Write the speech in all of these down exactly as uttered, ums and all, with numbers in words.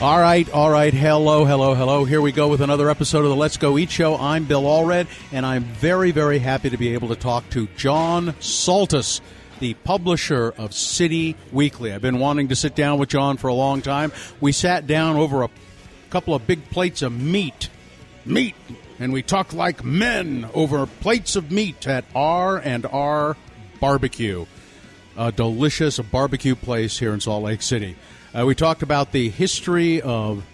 All right, all right. Hello, hello, hello. Here we go with another episode of the Let's Go Eat Show. I'm Bill Allred, and I'm very, very happy to be able to talk to John Saltas, the publisher of City Weekly. I've been wanting to sit down with John for a long time. We sat down over a couple of big plates of meat. Meat! And we talked like men over plates of meat at R and R Barbecue, a delicious barbecue place here in Salt Lake City. Uh, we talked about the history of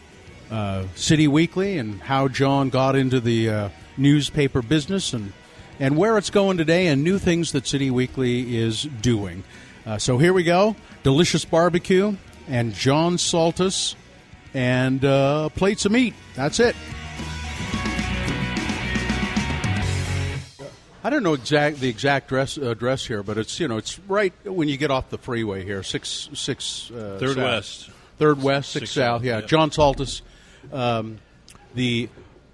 uh, City Weekly and how John got into the uh, newspaper business and, and where it's going today and new things that City Weekly is doing. Uh, so here we go. Delicious barbecue and John Saltas and uh, plates of meat. That's it. I don't know exact the exact address uh, here, but it's you know it's right when you get off the freeway here, six six uh, third south. west, third west, six, six south. Yeah, yep. John Saltas, um, the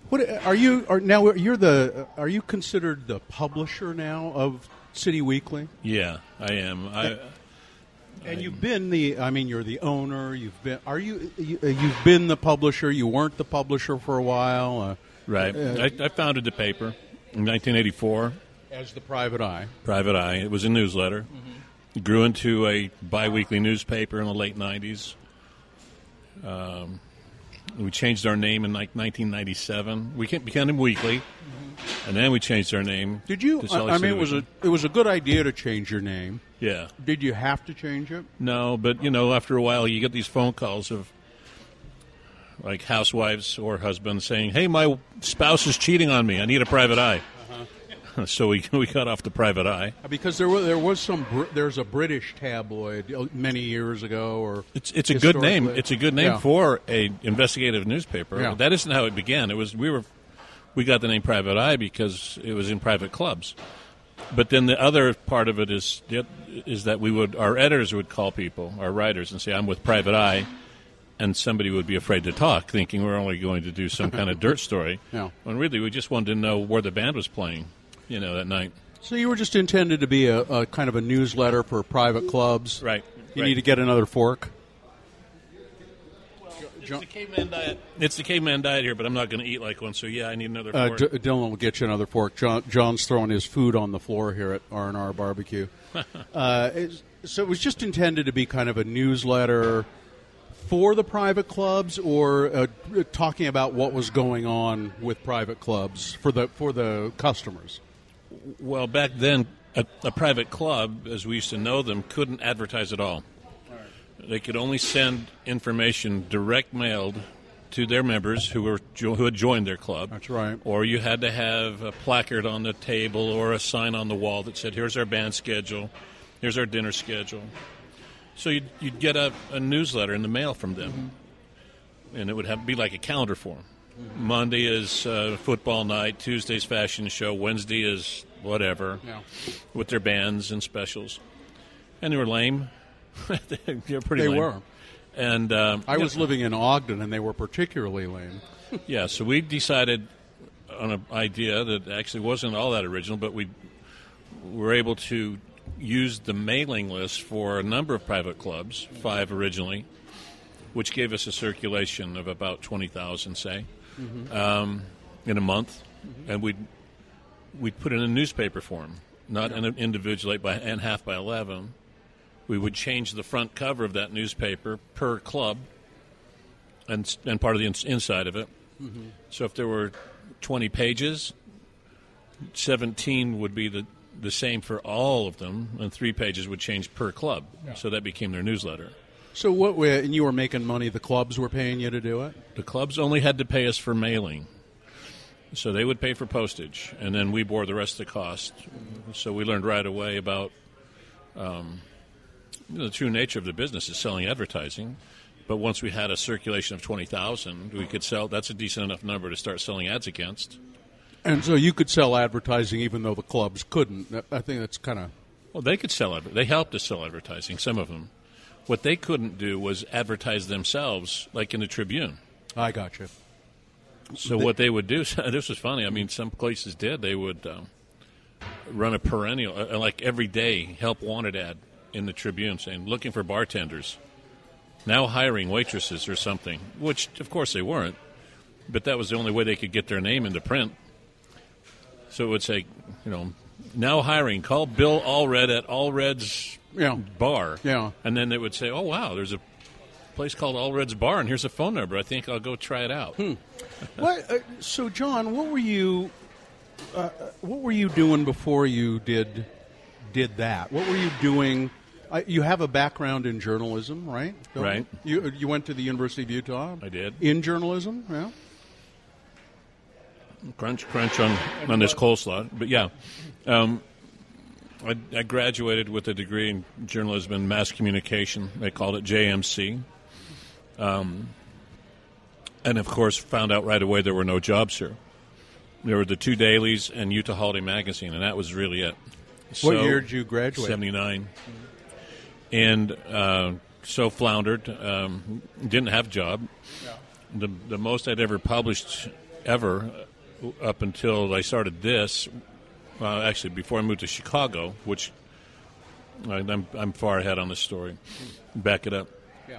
what are you are now? You're the are you considered the publisher now of City Weekly? Yeah, I am. I and, and I'm, you've been the I mean you're the owner. You've been are you, you you've been the publisher. You weren't the publisher for a while, uh, right? Uh, I, I founded the paper. In nineteen eighty-four. As the Private Eye. Private Eye. It was a newsletter. Mm-hmm. It grew into a biweekly newspaper in the late nineties. Um, we changed our name in like nineteen ninety-seven. We became weekly, mm-hmm. and then we changed our name. Did you? To I, I mean, it was, a, it was a good idea to change your name. Yeah. Did you have to change it? No, but, you know, after a while you get these phone calls of, like housewives or husbands saying, "Hey, my spouse is cheating on me. I need a private eye." Uh-huh. So we we got off the Private Eye because there was there was some there's a British tabloid many years ago. Or it's it's a good name. It's a good name yeah. for a investigative newspaper. Yeah. That isn't how it began. It was we were we got the name Private Eye because it was in private clubs. But then the other part of it is is that we would our editors would call people, our writers, and say, "I'm with Private Eye." And somebody would be afraid to talk, thinking we're only going to do some kind of dirt story. Yeah. When really, we just wanted to know where the band was playing, you know, that night. So you were just intended to be a, a kind of a newsletter for private clubs. Right. You right. need to get another fork. Well, it's John, the caveman diet. It's the caveman diet here, but I'm not going to eat like one, so yeah, I need another uh, fork. D- Dylan will get you another fork. John, John's throwing his food on the floor here at R and R Barbecue. uh, so it was just intended to be kind of a newsletter for the private clubs, or uh, talking about what was going on with private clubs for the for the customers? Well, back then, a, a private club, as we used to know them, couldn't advertise at all. all right. They could only send information direct mailed to their members who were who had joined their club. That's right. Or you had to have a placard on the table or a sign on the wall that said, "Here's our band schedule, here's our dinner schedule." So you'd, you'd get a, a newsletter in the mail from them, mm-hmm. and it would have be like a calendar for them. Mm-hmm. Monday is uh, football night, Tuesday's fashion show, Wednesday is whatever, yeah. with their bands and specials. And they were lame. they were pretty they lame. They were. And um, I was yeah. living in Ogden, and they were particularly lame. yeah, so we decided on an idea that actually wasn't all that original, but we were able to used the mailing list for a number of private clubs, five originally, which gave us a circulation of about twenty thousand, say, mm-hmm. um, in a month. Mm-hmm. And we'd, we'd put it in a newspaper form, not yeah. in an individual eight by, and half by eleven. We would change the front cover of that newspaper per club and, and part of the ins- inside of it. Mm-hmm. So if there were twenty pages, seventeen would be the the same for all of them, and three pages would change per club. Yeah. So that became their newsletter. So what? We, and you were making money. The clubs were paying you to do it? The clubs only had to pay us for mailing. So they would pay for postage, and then we bore the rest of the cost. Mm-hmm. So we learned right away about um, the true nature of the business is selling advertising. But once we had a circulation of twenty thousand, we could sell. That's a decent enough number to start selling ads against. And so you could sell advertising even though the clubs couldn't. I think that's kind of... Well, they could sell advertising. They helped us sell advertising, some of them. What they couldn't do was advertise themselves, like in the Tribune. I got you. So they, what they would do... This was funny. I mean, some places did. They would um, run a perennial, uh, like every day, help wanted ad in the Tribune saying, looking for bartenders. now hiring waitresses or something, which, of course, they weren't. But that was the only way they could get their name into print. So it would say, you know, now hiring, call Bill Allred at Allred's yeah. Bar. Yeah. And then they would say, oh, wow, there's a place called Allred's Bar, and here's a phone number. I think I'll go try it out. Hmm. What, uh, so, John, what were you uh, what were you doing before you did did that? What were you doing? Uh, you have a background in journalism, right? Don't right. You? you you went to the University of Utah. I did. In journalism, yeah. Crunch, crunch on, on this coleslaw. But, yeah, um, I, I graduated with a degree in journalism and mass communication. They called it J M C. Um, and, of course, found out right away there were no jobs here. There were the two dailies and Utah Holiday Magazine, and that was really it. What so, year did you graduate? seventy-nine. And uh, so floundered. Um, didn't have a job. Yeah. The, the most I'd ever published ever – up until I started this, uh, actually before I moved to Chicago, which I'm, I'm far ahead on this story. Back it up. Yeah.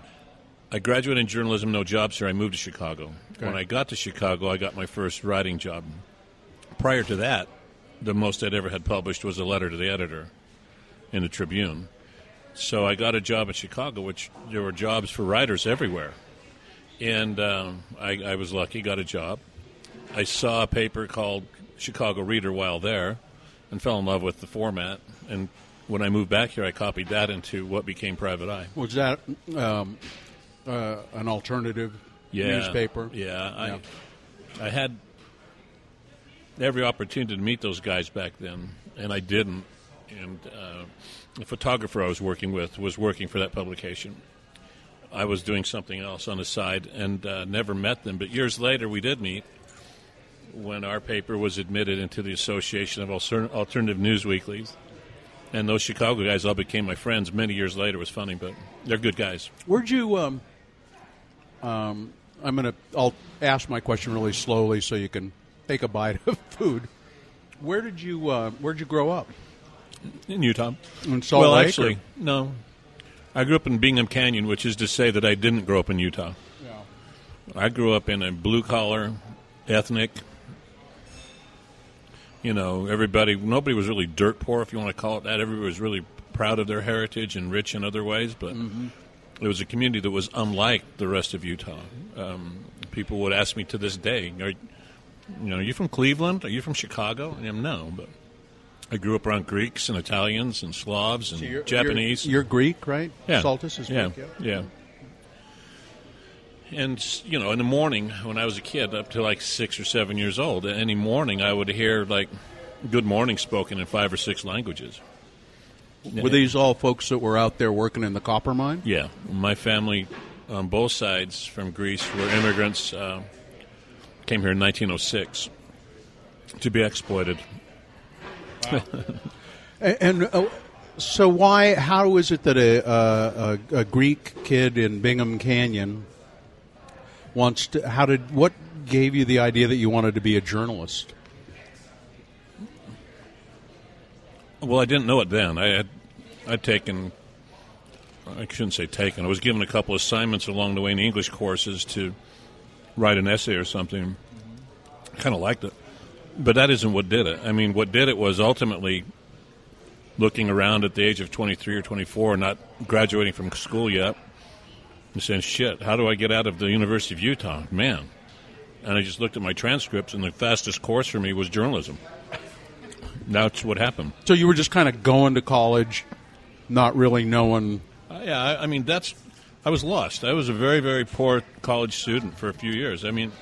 I graduated in journalism, no jobs here. I moved to Chicago. Okay. When I got to Chicago, I got my first writing job. Prior to that, the most I'd ever had published was a letter to the editor in the Tribune. So I got a job in Chicago, which there were jobs for writers everywhere. And um, I, I was lucky, got a job. I saw a paper called Chicago Reader while there and fell in love with the format. And when I moved back here, I copied that into what became Private Eye. Was that um, uh, an alternative yeah, newspaper? Yeah. yeah. I, I had every opportunity to meet those guys back then, and I didn't. And uh, the photographer I was working with was working for that publication. I was doing something else on the side and uh, never met them. But years later, we did meet. When our paper was admitted into the Association of Alternative Newsweeklies, and those Chicago guys all became my friends many years later. It was funny, but they're good guys. Where'd you? Um, um, I'm gonna. I'll ask my question really slowly so you can take a bite of food. Where did you? Uh, where'd you grow up? In Utah. In Salt well, Lake, actually, or? no. I grew up in Bingham Canyon, which is to say that I didn't grow up in Utah. Yeah. I grew up in a blue collar, ethnic. You know, everybody, nobody was really dirt poor, if you want to call it that. Everybody was really proud of their heritage and rich in other ways. But mm-hmm. It was a community that was unlike the rest of Utah. Um, people would ask me to this day, are, you know, are you from Cleveland? Are you from Chicago? And I'm no, but I grew up around Greeks and Italians and Slavs and so you're, Japanese. You're, you're Greek, right? Yeah. Saltas is yeah. Greek, yeah. Yeah. And, you know, in the morning when I was a kid, up to like six or seven years old, any morning I would hear, like, good morning spoken in five or six languages. Were these all folks that were out there working in the copper mine? Yeah. My family on both sides from Greece were immigrants, uh, came here in nineteen oh six to be exploited. Wow. and... Uh, so why, how is it that a, a, a Greek kid in Bingham Canyon... Wants to, how did what gave you the idea that you wanted to be a journalist? Well, I didn't know it then. I had I'd taken I shouldn't say taken. I was given a couple assignments along the way in English courses to write an essay or something. I kind of liked it, but that isn't what did it. I mean, what did it was ultimately looking around at the age of twenty-three or twenty-four, not graduating from school yet. And saying, shit, how do I get out of the University of Utah? Man. And I just looked at my transcripts, and the fastest course for me was journalism. That's what happened. So you were just kind of going to college, not really knowing. Uh, yeah, I, I mean, that's, I was lost. I was a very, very poor college student for a few years. I mean,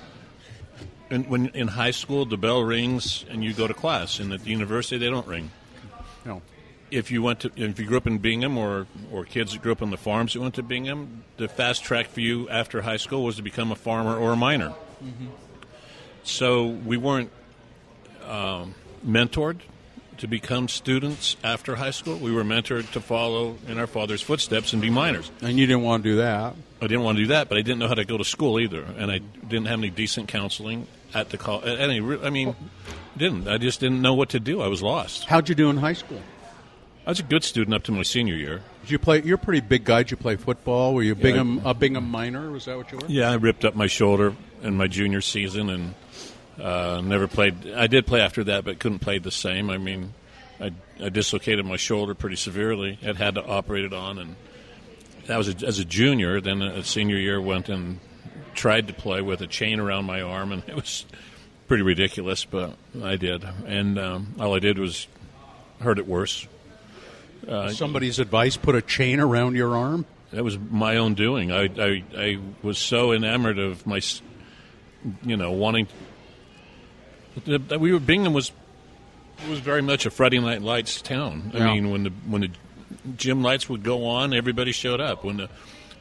and when in high school, the bell rings, and you go to class. And at the university, they don't ring. No. If you went to, if you grew up in Bingham, or, or kids that grew up on the farms that went to Bingham, the fast track for you after high school was to become a farmer or a miner. Mm-hmm. So we weren't uh, mentored to become students after high school. We were mentored to follow in our father's footsteps and be miners. And you didn't want to do that. I didn't want to do that, but I didn't know how to go to school either, and I didn't have any decent counseling at the college. Any, I mean, didn't I just didn't know what to do. I was lost. How'd you do in high school? I was a good student up to my senior year. Did you play? You're a pretty big guy. Did you play football? Were you a yeah, Bingham I, a Bingham minor? Was that what you were? Yeah, I ripped up my shoulder in my junior season and uh, never played. I did play after that, but couldn't play the same. I mean, I, I dislocated my shoulder pretty severely. I had to operate it on, and that was a, as a junior. Then a senior year went and tried to play with a chain around my arm, and it was pretty ridiculous, but I did. And um, all I did was hurt it worse. Uh, Somebody's advice, put a chain around your arm? That was my own doing. I, I, I was so enamored of my, you know, wanting. We were Bingham was was very much a Friday Night Lights town. I yeah. mean, when the when the gym lights would go on, everybody showed up. When the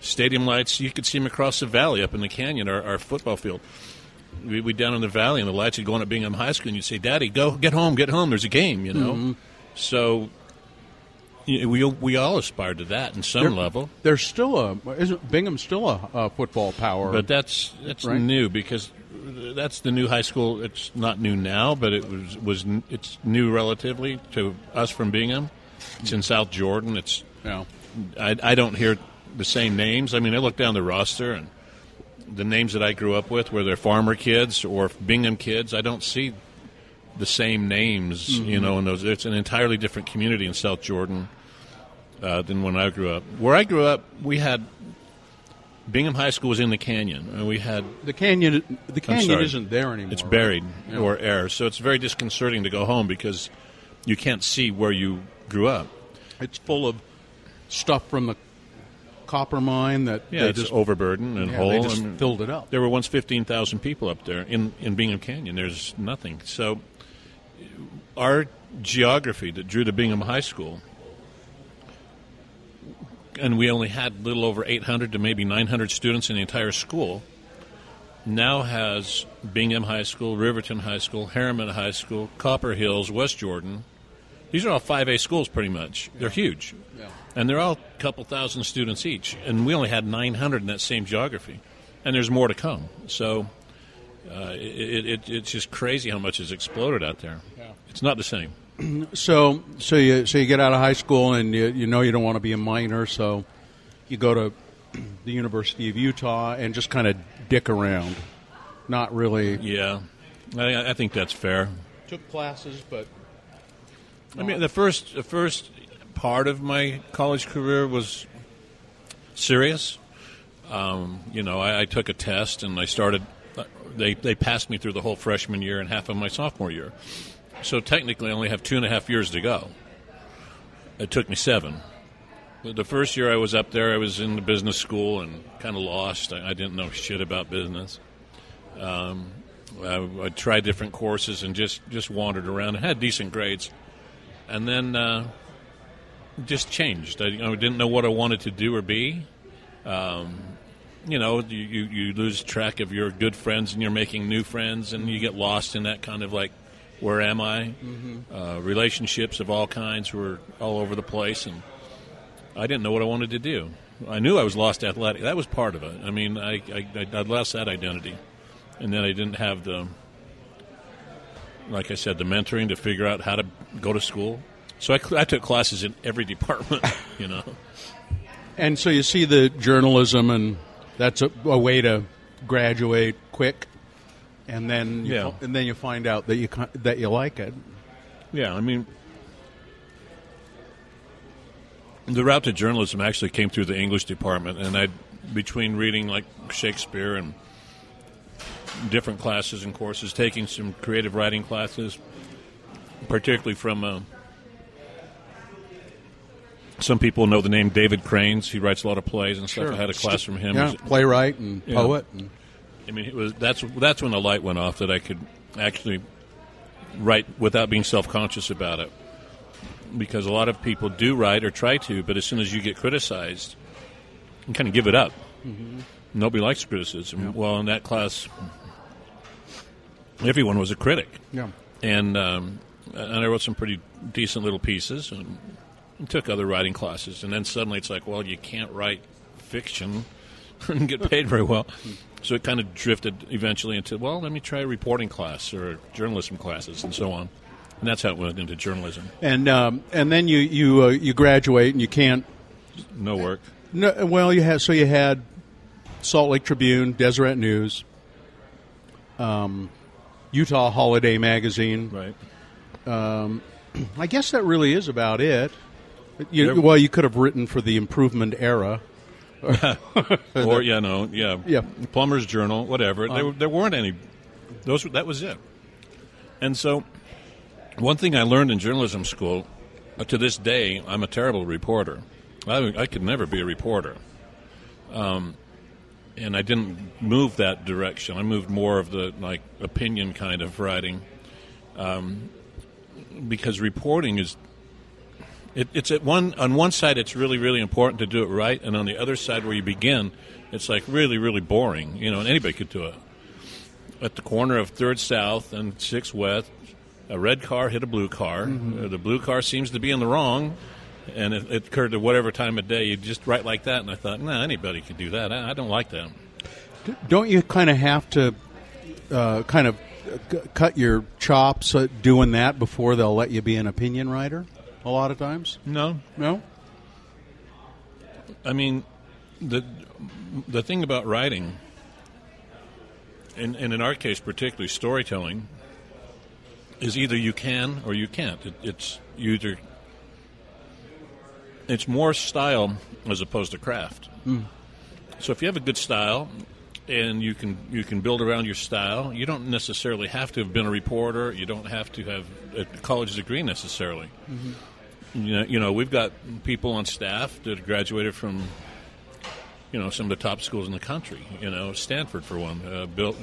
stadium lights, you could see them across the valley up in the canyon, our, our football field. We'd be down in the valley, and the lights would go on at Bingham High School, and you'd say, "Daddy, go get home, get home. There's a game," you know. Mm-hmm. So. We we all aspired to that in some there, level. There's still a isn't Bingham still a, a football power? But that's that's right? new because that's the new high school. It's not new now, but it was was it's new relatively to us from Bingham. It's in South Jordan. It's yeah. I I don't hear the same names. I mean, I look down the roster and the names that I grew up with were their farmer kids or Bingham kids. I don't see the same names, mm-hmm. you know. In those, it's an entirely different community in South Jordan. Uh, than when I grew up. Where I grew up, we had Bingham High School was in the canyon, and we had the canyon. The canyon isn't there anymore. It's buried right? yeah. or air, so it's very disconcerting to go home because you can't see where you grew up. It's full of stuff from the copper mine that yeah, they it's just overburdened and yeah, whole. They just I mean, filled it up. There were once fifteen thousand people up there in in Bingham Canyon. There's nothing. So our geography that drew to Bingham High School. And we only had a little over eight hundred to maybe nine hundred students in the entire school, now has Bingham High School, Riverton High School, Harriman High School, Copper Hills, West Jordan. These are all five A schools pretty much. Yeah. They're huge. Yeah. And they're all a couple thousand students each. And we only had nine hundred in that same geography. And there's more to come. So uh, it, it, it's just crazy how much has exploded out there. Yeah. It's not the same. So, so you so you get out of high school and you, you know you don't want to be a miner, so you go to the University of Utah and just kind of dick around, not really. Yeah, I, I think that's fair. Took classes, but not. I mean the first the first part of my college career was serious. Um, you know, I, I took a test and I started. They they passed me through the whole freshman year and half of my sophomore year. So technically I only have two and a half years to go. It took me seven. The first year I was up there, I was in the business school and kind of lost. I, I didn't know shit about business. Um, I, I tried different courses and just, just wandered around. I had decent grades. And then uh, just changed. I, I didn't know what I wanted to do or be. Um, you know, you, you, you lose track of your good friends and you're making new friends and you get lost in that kind of like, where am I? Mm-hmm. Uh, relationships of all kinds were all over the place, and I didn't know what I wanted to do. I knew I was lost athletic. That was part of it. I mean, I, I, I lost that identity, and then I didn't have the, like I said, the mentoring to figure out how to go to school. So I, I took classes in every department, you know. And so you see the journalism, and that's a, a way to graduate quick. And then, you, yeah. and then you find out that you that you like it. Yeah, I mean, the route to journalism actually came through the English department, and I, between reading like Shakespeare and different classes and courses, taking some creative writing classes, particularly from uh, some people know the name David Cranes. He writes a lot of plays and stuff. Sure. I had a class from him. Yeah, playwright and yeah. poet. And- I mean, it was that's that's when the light went off that I could actually write without being self-conscious about it, because a lot of people do write or try to, but as soon as you get criticized, you kind of give it up. Mm-hmm. Nobody likes criticism. Yeah. Well, in that class, everyone was a critic. Yeah, and um, and I wrote some pretty decent little pieces and, and took other writing classes, and then suddenly it's like, well, you can't write fiction and get paid very well. So it kind of drifted eventually into, well, let me try a reporting class or journalism classes and so on. and that's how it went into journalism. And um, and then you you uh, you graduate and you can't no work. No, well, you had so you had Salt Lake Tribune, Deseret News, um, Utah Holiday Magazine, right. Um, I guess that really is about it. You, there, well, you could have written for the Improvement Era, or you know, yeah, yeah, Plumber's Journal, whatever. Um, there, there weren't any. Those that was it. And so, one thing I learned in journalism school, uh, to this day, I'm a terrible reporter. I, I could never be a reporter, um, and I didn't move that direction. I moved more of the like opinion kind of writing, um, because reporting is. It, it's at one on one side, it's really, really important to do it right, and on the other side, where you begin, it's like really, really boring. You know, and anybody could do it. At the corner of Third South and Sixth West, a red car hit a blue car. Mm-hmm. The blue car seems to be in the wrong, and it, it occurred to whatever time of day. You just write like that, and I thought, no, nah, anybody could do that. I, I don't like that. D- don't you kind of have to uh, kind of c- cut your chops at doing that before they'll let you be an opinion writer? A lot of times? No. No? I mean, the the thing about writing, and, and in our case particularly storytelling, is either you can or you can't. It, it's either it's more style as opposed to craft. Mm. So if you have a good style and you can you can build around your style, you don't necessarily have to have been a reporter. You don't have to have a college degree necessarily. Mm-hmm. You know, you know, we've got people on staff that graduated from, you know, some of the top schools in the country. You know, Stanford for one. Uh, Bill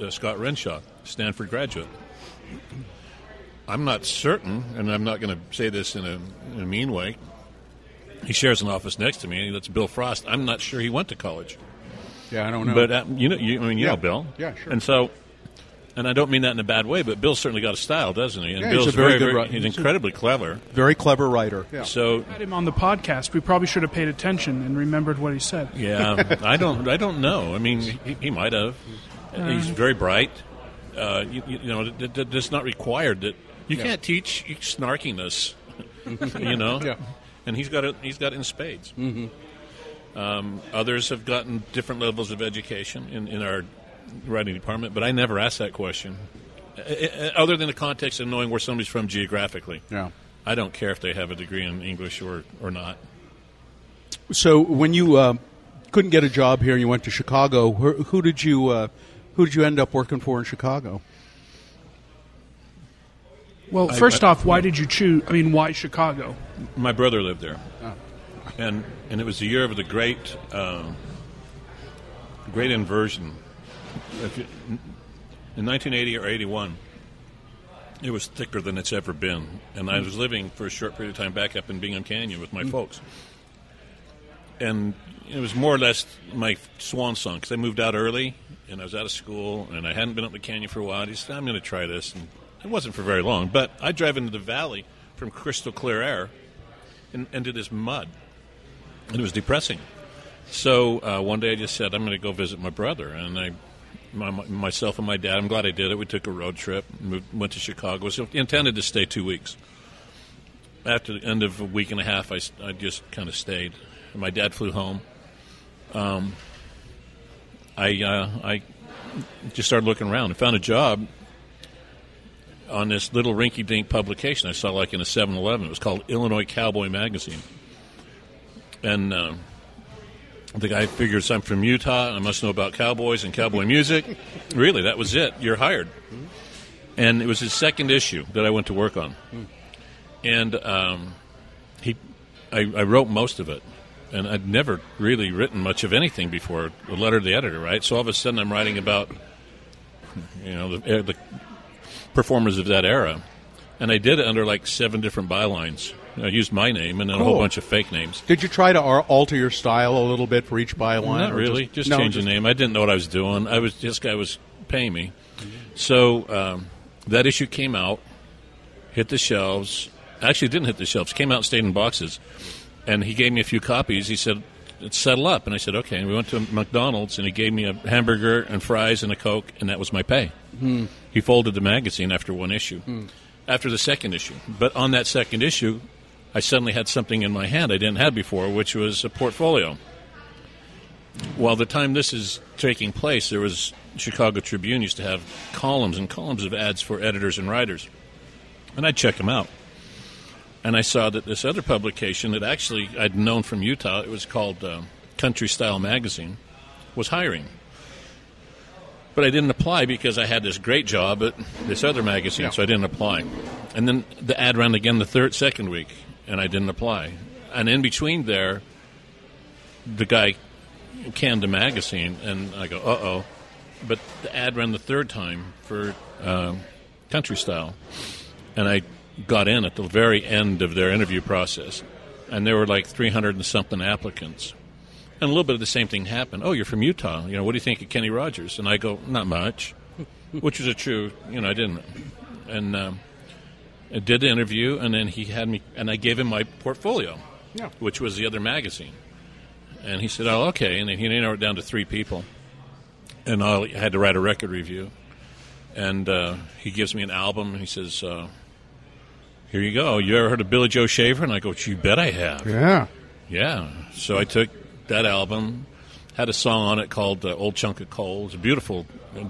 uh, Scott Renshaw, Stanford graduate. I'm not certain, and I'm not going to say this in a, in a mean way. He shares an office next to me, and that's Bill Frost. I'm not sure he went to college. Yeah, I don't know. But uh, you know, you, I mean, you yeah. know Bill. Yeah, sure. And so. And I don't mean that in a bad way, but Bill's certainly got a style, doesn't he? And yeah, Bill's he's a very, very good writer. He's incredibly clever. Very clever writer. Yeah. So we had him on the podcast. We probably should have paid attention and remembered what he said. Yeah, I don't. I don't know. I mean, he, he might have. Uh, he's very bright. Uh, you, you know, it, it, it's not required that you yeah. can't teach snarkiness. You know, yeah. And he's got it. He's got it in spades. Mm-hmm. Um, others have gotten different levels of education in, in our. Writing department, but I never asked that question, I, I, other than the context of knowing where somebody's from geographically. Yeah, I don't care if they have a degree in English or, or not. So when you uh, couldn't get a job here and you went to Chicago, who, who did you uh, who did you end up working for in Chicago? Well, first I, I, off, why did you choose? I mean, why Chicago? My brother lived there, oh. and and it was the year of the great uh, great inversion. If you, in nineteen eighty or eighty-one, it was thicker than it's ever been. And I was living for a short period of time back up in Bingham Canyon with my mm. folks. And it was more or less my swan song because I moved out early and I was out of school and I hadn't been up the canyon for a while. I just said, I'm going to try this. And it wasn't for very long. But I drive into the valley from crystal clear air and into this mud. And it was depressing. So uh, one day I just said, I'm going to go visit my brother. And I... My, myself and my dad. I'm glad I did it. We took a road trip, moved, went to Chicago. So intended to stay two weeks. After the end of a week and a half, I, I just kind of stayed. And my dad flew home. Um, I uh, I just started looking around and found a job on this little rinky-dink publication I saw like in a seven eleven. It was called Illinois Cowboy Magazine. And... Uh, The guy figures I'm from Utah. I must know about cowboys and cowboy music. Really, that was it. You're hired. And it was his second issue that I went to work on. And um, he, I, I wrote most of it. And I'd never really written much of anything before, a letter to the editor, right? So all of a sudden I'm writing about, you know, the, the performers of that era. And I did it under like seven different bylines. I used my name and then cool. a whole bunch of fake names. Did you try to alter your style a little bit for each byline? Not really. Just, just no, change the name. I didn't know what I was doing. I was This guy was paying me. So um, that issue came out, hit the shelves. Actually, it didn't hit the shelves. Came out and stayed in boxes. And he gave me a few copies. He said, settle up. And I said, okay. And we went to McDonald's, and he gave me a hamburger and fries and a Coke, and that was my pay. Mm. He folded the magazine after one issue. Mm. after the second issue. But on that second issue, I suddenly had something in my hand I didn't have before, which was a portfolio. While the time this is taking place, there was Chicago Tribune used to have columns and columns of ads for editors and writers. And I'd check them out. And I saw that this other publication that actually I'd known from Utah, it was called uh, Country Style Magazine, was hiring. But I didn't apply because I had this great job at this other magazine, yeah. so I didn't apply. And then the ad ran again the third, second week, and I didn't apply. And in between there, the guy canned the magazine, and I go, uh-oh. But the ad ran the third time for uh, Country Style. And I got in at the very end of their interview process. And there were like three hundred and something applicants. And a little bit of the same thing happened. Oh, you're from Utah. You know, what do you think of Kenny Rogers? And I go, not much, which was a true, you know, I didn't. And um, I did the interview, and then he had me, and I gave him my portfolio, yeah. which was the other magazine. And he said, oh, okay. And then he narrowed it down to three people. And I had to write a record review. And uh, he gives me an album. And he says, uh, here you go. You ever heard of Billy Joe Shaver? And I go, you bet I have. Yeah. Yeah. So I took that album, had a song on it called uh, Old Chunk of Coal. It's a beautiful.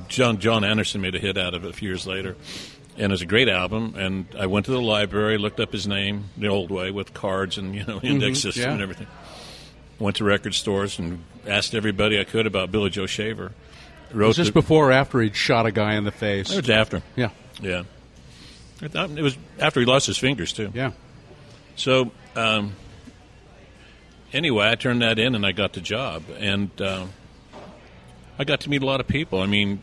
John, John Anderson made a hit out of it a few years later. And it's a great album. And I went to the library, looked up his name the old way with cards and, you know, index mm-hmm. system yeah. and everything. Went to record stores and asked everybody I could about Billy Joe Shaver. Wrote was this the, before or after he'd shot a guy in the face? It was after. Yeah. Yeah. It was after he lost his fingers, too. Yeah. So, um, anyway, I turned that in and I got the job. And uh, I got to meet a lot of people. I mean,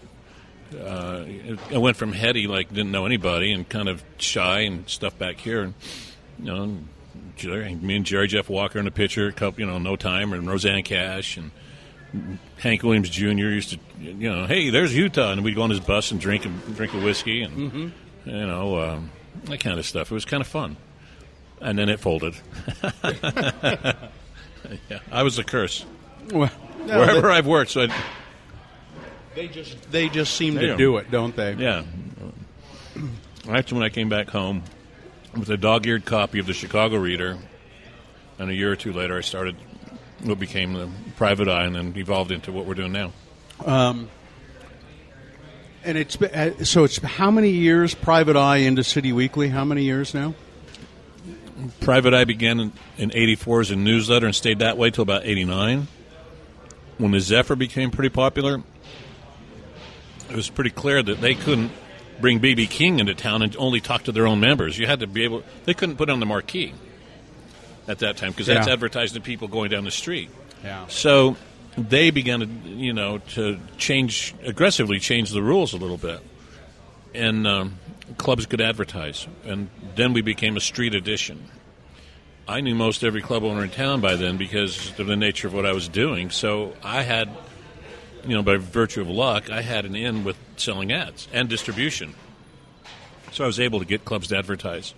uh, I went from heady, like didn't know anybody and kind of shy and stuff back here. And, you know, Jerry, me and Jerry Jeff Walker in the picture, a couple, you know, no time, and Roseanne Cash, and Hank Williams Junior used to, you know, hey, there's Utah, and we'd go on his bus and drink and drink a whiskey, and mm-hmm. you know, um, that kind of stuff. It was kind of fun, and then it folded. yeah, I was a curse. Well, no, wherever they, I've worked, so I'd, they just they just seem they to do it, don't they? Yeah. That's when I came back home. With a dog-eared copy of the Chicago Reader, and a year or two later I started what became the Private Eye and then evolved into what we're doing now. Um, and it's been, so it's how many years Private Eye into City Weekly? How many years now? Private Eye began in, in eighty-four as a newsletter and stayed that way till about eighty-nine. When the Zephyr became pretty popular, it was pretty clear that they couldn't bring B B. King into town and only talk to their own members. You had to be able... They couldn't put on the marquee at that time because that's yeah. advertising to people going down the street. Yeah. So they began to, you know, to change... aggressively change the rules a little bit. And um, clubs could advertise. And then we became a street edition. I knew most every club owner in town by then because of the nature of what I was doing. So I had... You know, by virtue of luck, I had an in with selling ads and distribution. So I was able to get clubs to advertise.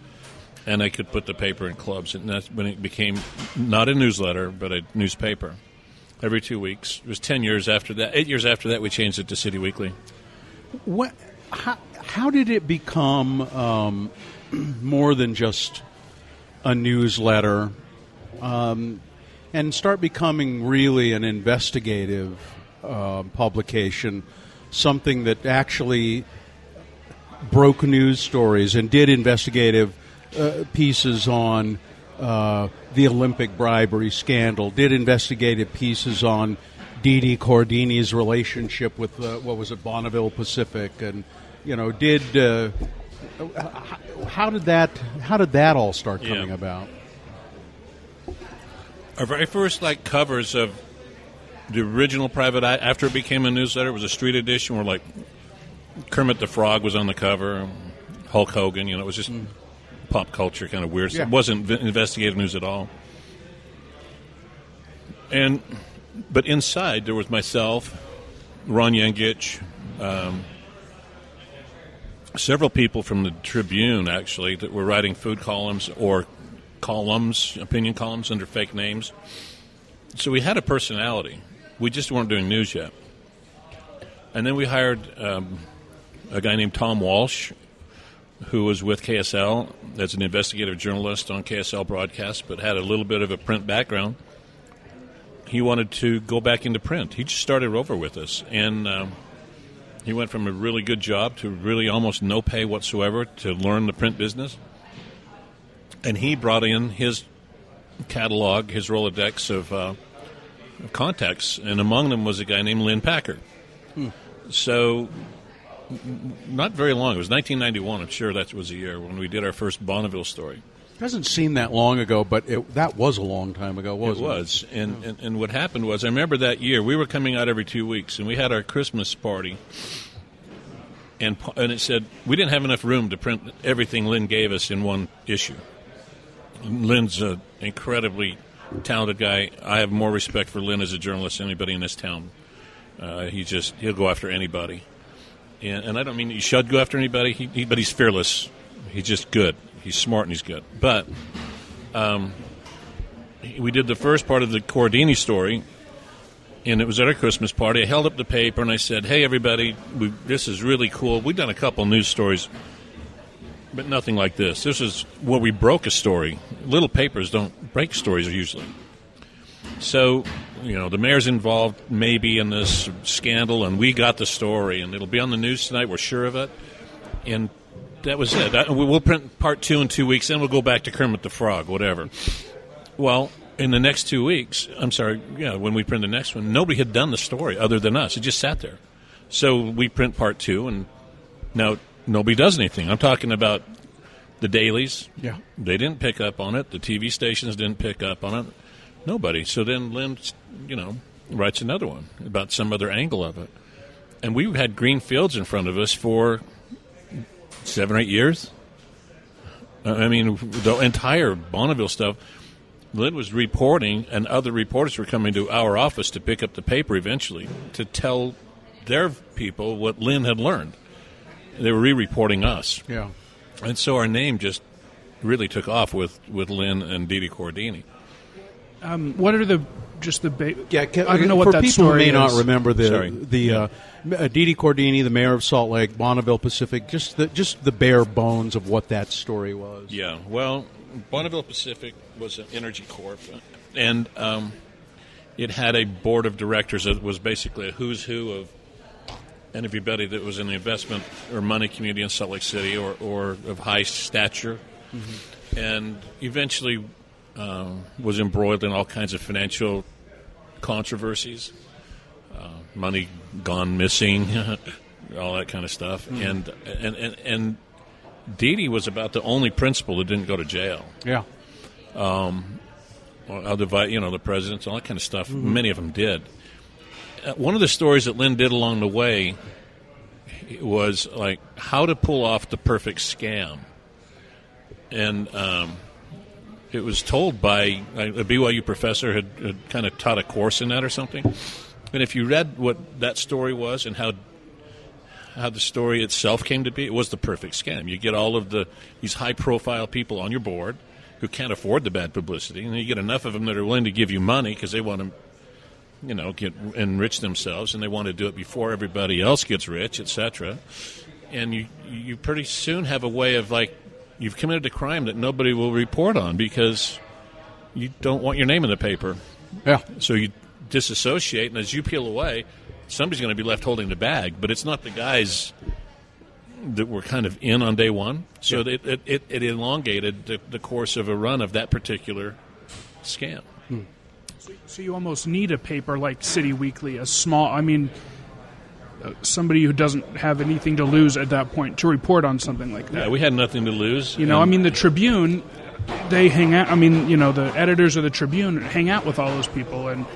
And I could put the paper in clubs. And that's when it became not a newsletter, but a newspaper. Every two weeks. It was ten years after that. Eight years after that, we changed it to City Weekly. What? How, how did it become um, more than just a newsletter um, and start becoming really an investigative Uh, publication, something that actually broke news stories and did investigative uh, pieces on uh, the Olympic bribery scandal, did investigative pieces on Deedee Corradini's relationship with, uh, what was it, Bonneville Pacific, and, you know, did, uh, how did that, how did that all start coming yeah. about? Our very first, like, covers of the original Private Eye, after it became a newsletter, it was a street edition where, like, Kermit the Frog was on the cover, Hulk Hogan, you know, it was just mm. pop culture kind of weird. Yeah. It wasn't investigative news at all. And but inside, there was myself, Ron Yengic, um, several people from the Tribune, actually, that were writing food columns or columns, opinion columns under fake names. So we had a personality. We just weren't doing news yet. And then we hired um, a guy named Tom Walsh, who was with K S L as an investigative journalist on K S L broadcast, but had a little bit of a print background. He wanted to go back into print. He just started over with us, and um, he went from a really good job to really almost no pay whatsoever to learn the print business. And he brought in his catalog, his Rolodex of uh, contacts, and among them was a guy named Lynn Packer. Hmm. So not very long. It was nineteen ninety-one. I'm sure that was the year when we did our first Bonneville story. It doesn't seem that long ago, but it, that was a long time ago, wasn't it? It was. And, yeah. and, and what happened was, I remember that year, we were coming out every two weeks, and we had our Christmas party. And, and it said, we didn't have enough room to print everything Lynn gave us in one issue. And Lynn's an incredibly talented guy. I have more respect for Lynn as a journalist than anybody in this town. Uh, he just, he'll go after anybody. And, and I don't mean that you should go after anybody, he, he, but he's fearless. He's just good. He's smart and he's good. But um, we did the first part of the Corradini story, and it was at our Christmas party. I held up the paper and I said, hey, everybody, we, this is really cool. We've done a couple news stories, but nothing like this. This is where we broke a story. Little papers don't break stories usually. So, you know, the mayor's involved maybe in this scandal, and we got the story, and it'll be on the news tonight. We're sure of it. And that was it. I, we'll print part two in two weeks, and we'll go back to Kermit the Frog, whatever. Well, in the next two weeks, I'm sorry, yeah, when we print the next one, nobody had done the story other than us. It just sat there. So we print part two, and now nobody does anything. I'm talking about the dailies. Yeah. They didn't pick up on it. The T V stations didn't pick up on it. Nobody. So then Lynn, you know, writes another one about some other angle of it. And we had green fields in front of us for seven or eight years. I mean, the entire Bonneville stuff, Lynn was reporting, and other reporters were coming to our office to pick up the paper eventually to tell their people what Lynn had learned. They were re-reporting us. Yeah. And so our name just really took off with, with Lynn and Deedee Corradini. Um, what are the just the ba- yeah? Can, I don't know what that story is. For people who may not remember the Sorry. the uh, Deedee Corradini, the mayor of Salt Lake, Bonneville Pacific, just the just the bare bones of what that story was. Yeah, well, Bonneville Pacific was an energy corp, and um, it had a board of directors that was basically a who's who of everybody that was in the investment or money community in Salt Lake City, or or of high stature, mm-hmm. and eventually. Um, was embroiled in all kinds of financial controversies, uh, money gone missing, all that kind of stuff. Mm. And, and and and Deedee was about the only principal that didn't go to jail. Yeah. Um, other, you know, the presidents, all that kind of stuff. Mm. Many of them did. Uh, one of the stories that Lynn did along the way was like how to pull off the perfect scam, and. Um, It was told by a B Y U professor had, had kind of taught a course in that or something. And if you read what that story was and how how the story itself came to be, it was the perfect scam. You get all of the these high-profile people on your board who can't afford the bad publicity, and you get enough of them that are willing to give you money because they want to, you know, get enrich themselves, and they want to do it before everybody else gets rich, et cetera. And you you pretty soon have a way of like. You've committed a crime that nobody will report on because you don't want your name in the paper. Yeah. So you disassociate, and as you peel away, somebody's going to be left holding the bag, but it's not the guys that were kind of in on day one. So yeah. it, it, it elongated the, the course of a run of that particular scam. Hmm. So, so you almost need a paper like City Weekly, a small – I mean – somebody who doesn't have anything to lose at that point to report on something like that. Yeah, we had nothing to lose. You know, I mean, the Tribune, they hang out. I mean, you know, the editors of the Tribune hang out with all those people. And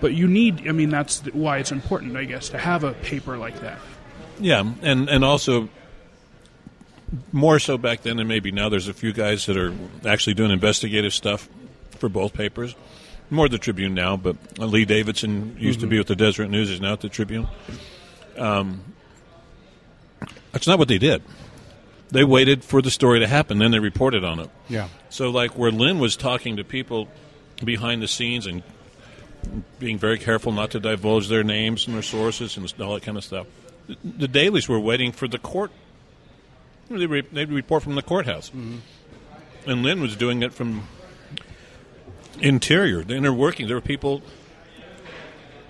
but you need, I mean, that's why it's important, I guess, to have a paper like that. Yeah, and, and also more so back then than maybe now, there's a few guys that are actually doing investigative stuff for both papers. More the Tribune now, but Lee Davidson used mm-hmm. to be with the Deseret News, is now at the Tribune. Um, that's not what they did. They waited for the story to happen, then they reported on it. Yeah. So, like where Lynn was talking to people behind the scenes and being very careful not to divulge their names and their sources and all that kind of stuff, the dailies were waiting for the court They re- they'd report from the courthouse. Mm-hmm. And Lynn was doing it from interior, the inner working. There were people,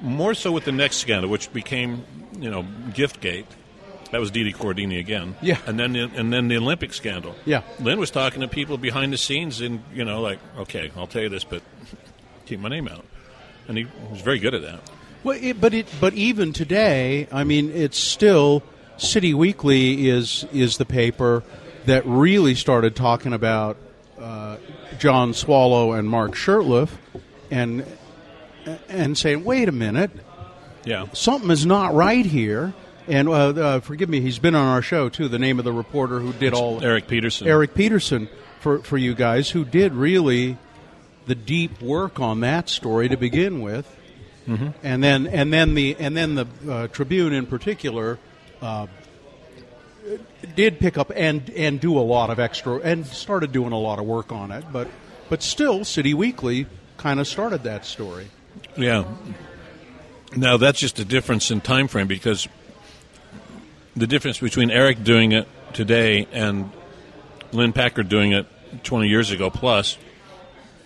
more so with the next scandal, which became, you know, Giftgate. That was Deedee Corradini again. Yeah. And then the, and then the Olympic scandal. Yeah. Lynn was talking to people behind the scenes and, you know, like, okay, I'll tell you this, but keep my name out. And he was very good at that. Well, it, but it, but even today, I mean, it's still City Weekly is is the paper that really started talking about uh, John Swallow and Mark Shurtleff, and and saying, wait a minute, yeah, something is not right here. And uh, uh, forgive me, he's been on our show too. The name of the reporter who did it's all Eric Peterson. Eric Peterson for for you guys who did really the deep work on that story to begin with. Mm-hmm. And then, and then the and then the uh, Tribune in particular uh, did pick up and and do a lot of extra and started doing a lot of work on it. But but still, City Weekly kind of started that story. Yeah. Now that's just a difference in time frame, because the difference between Eric doing it today and Lynn Packer doing it twenty years ago plus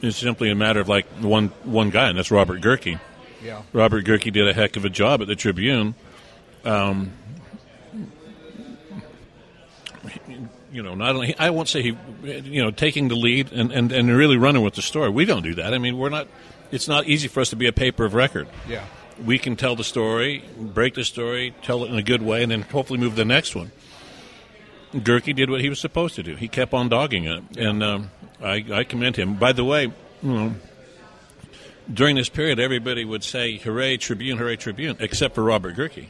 is simply a matter of like one one guy, and that's Robert Gehrke. Yeah. Robert Gehrke did a heck of a job at the Tribune. Um, you know, not only I won't say he, you know, taking the lead and, and, and really running with the story. We don't do that. I mean, we're not. It's not easy for us to be a paper of record. Yeah, we can tell the story, break the story, tell it in a good way, and then hopefully move to the next one. Gehrke did what he was supposed to do. He kept on dogging it, yeah. and um, I, I commend him. By the way, you know. During this period, everybody would say, hooray, Tribune, hooray, Tribune, except for Robert Gehrke.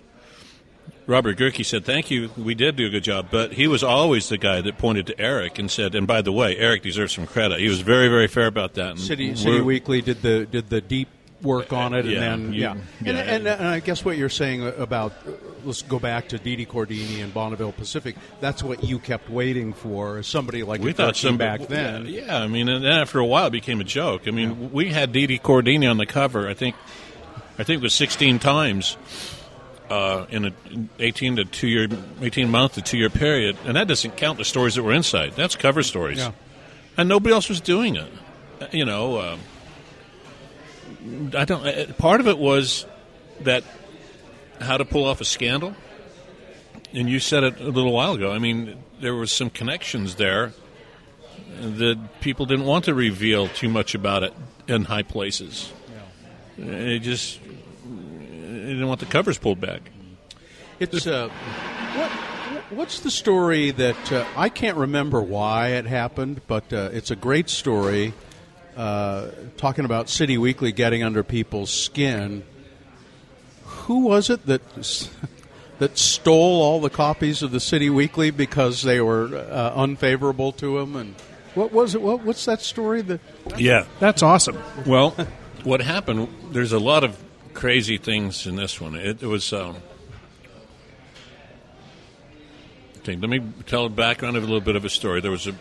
Robert Gehrke said, thank you, we did do a good job, but he was always the guy that pointed to Eric and said, and by the way, Eric deserves some credit. He was very, very fair about that. And City, City Weekly did the did the deep work on it, yeah, and then, you, yeah. yeah. And, and, and I guess what you're saying about, let's go back to Deedee Corradini and Bonneville Pacific, that's what you kept waiting for, somebody like we thought some back then. Yeah, yeah, I mean, and then after a while it became a joke. I mean, yeah. we had Deedee Corradini on the cover, I think I think it was sixteen times uh, in an eighteen to two year, eighteen month to two year period, and that doesn't count the stories that were inside. That's cover stories. Yeah. And nobody else was doing it. You know, uh, I don't. Part of it was that how to pull off a scandal, and you said it a little while ago. I mean, there were some connections there that people didn't want to reveal too much about it in high places. Yeah. They just they didn't want the covers pulled back. It's uh, what what's the story that uh, I can't remember why it happened, but uh, it's a great story. Uh, talking about City Weekly getting under people's skin, who was it that that stole all the copies of the City Weekly because they were uh, unfavorable to him? And what was it? What, what's that story? That yeah, that's awesome. Well, what happened? There's a lot of crazy things in this one. It, it was. Um, okay, let me tell the background of a little bit of a story. There was a.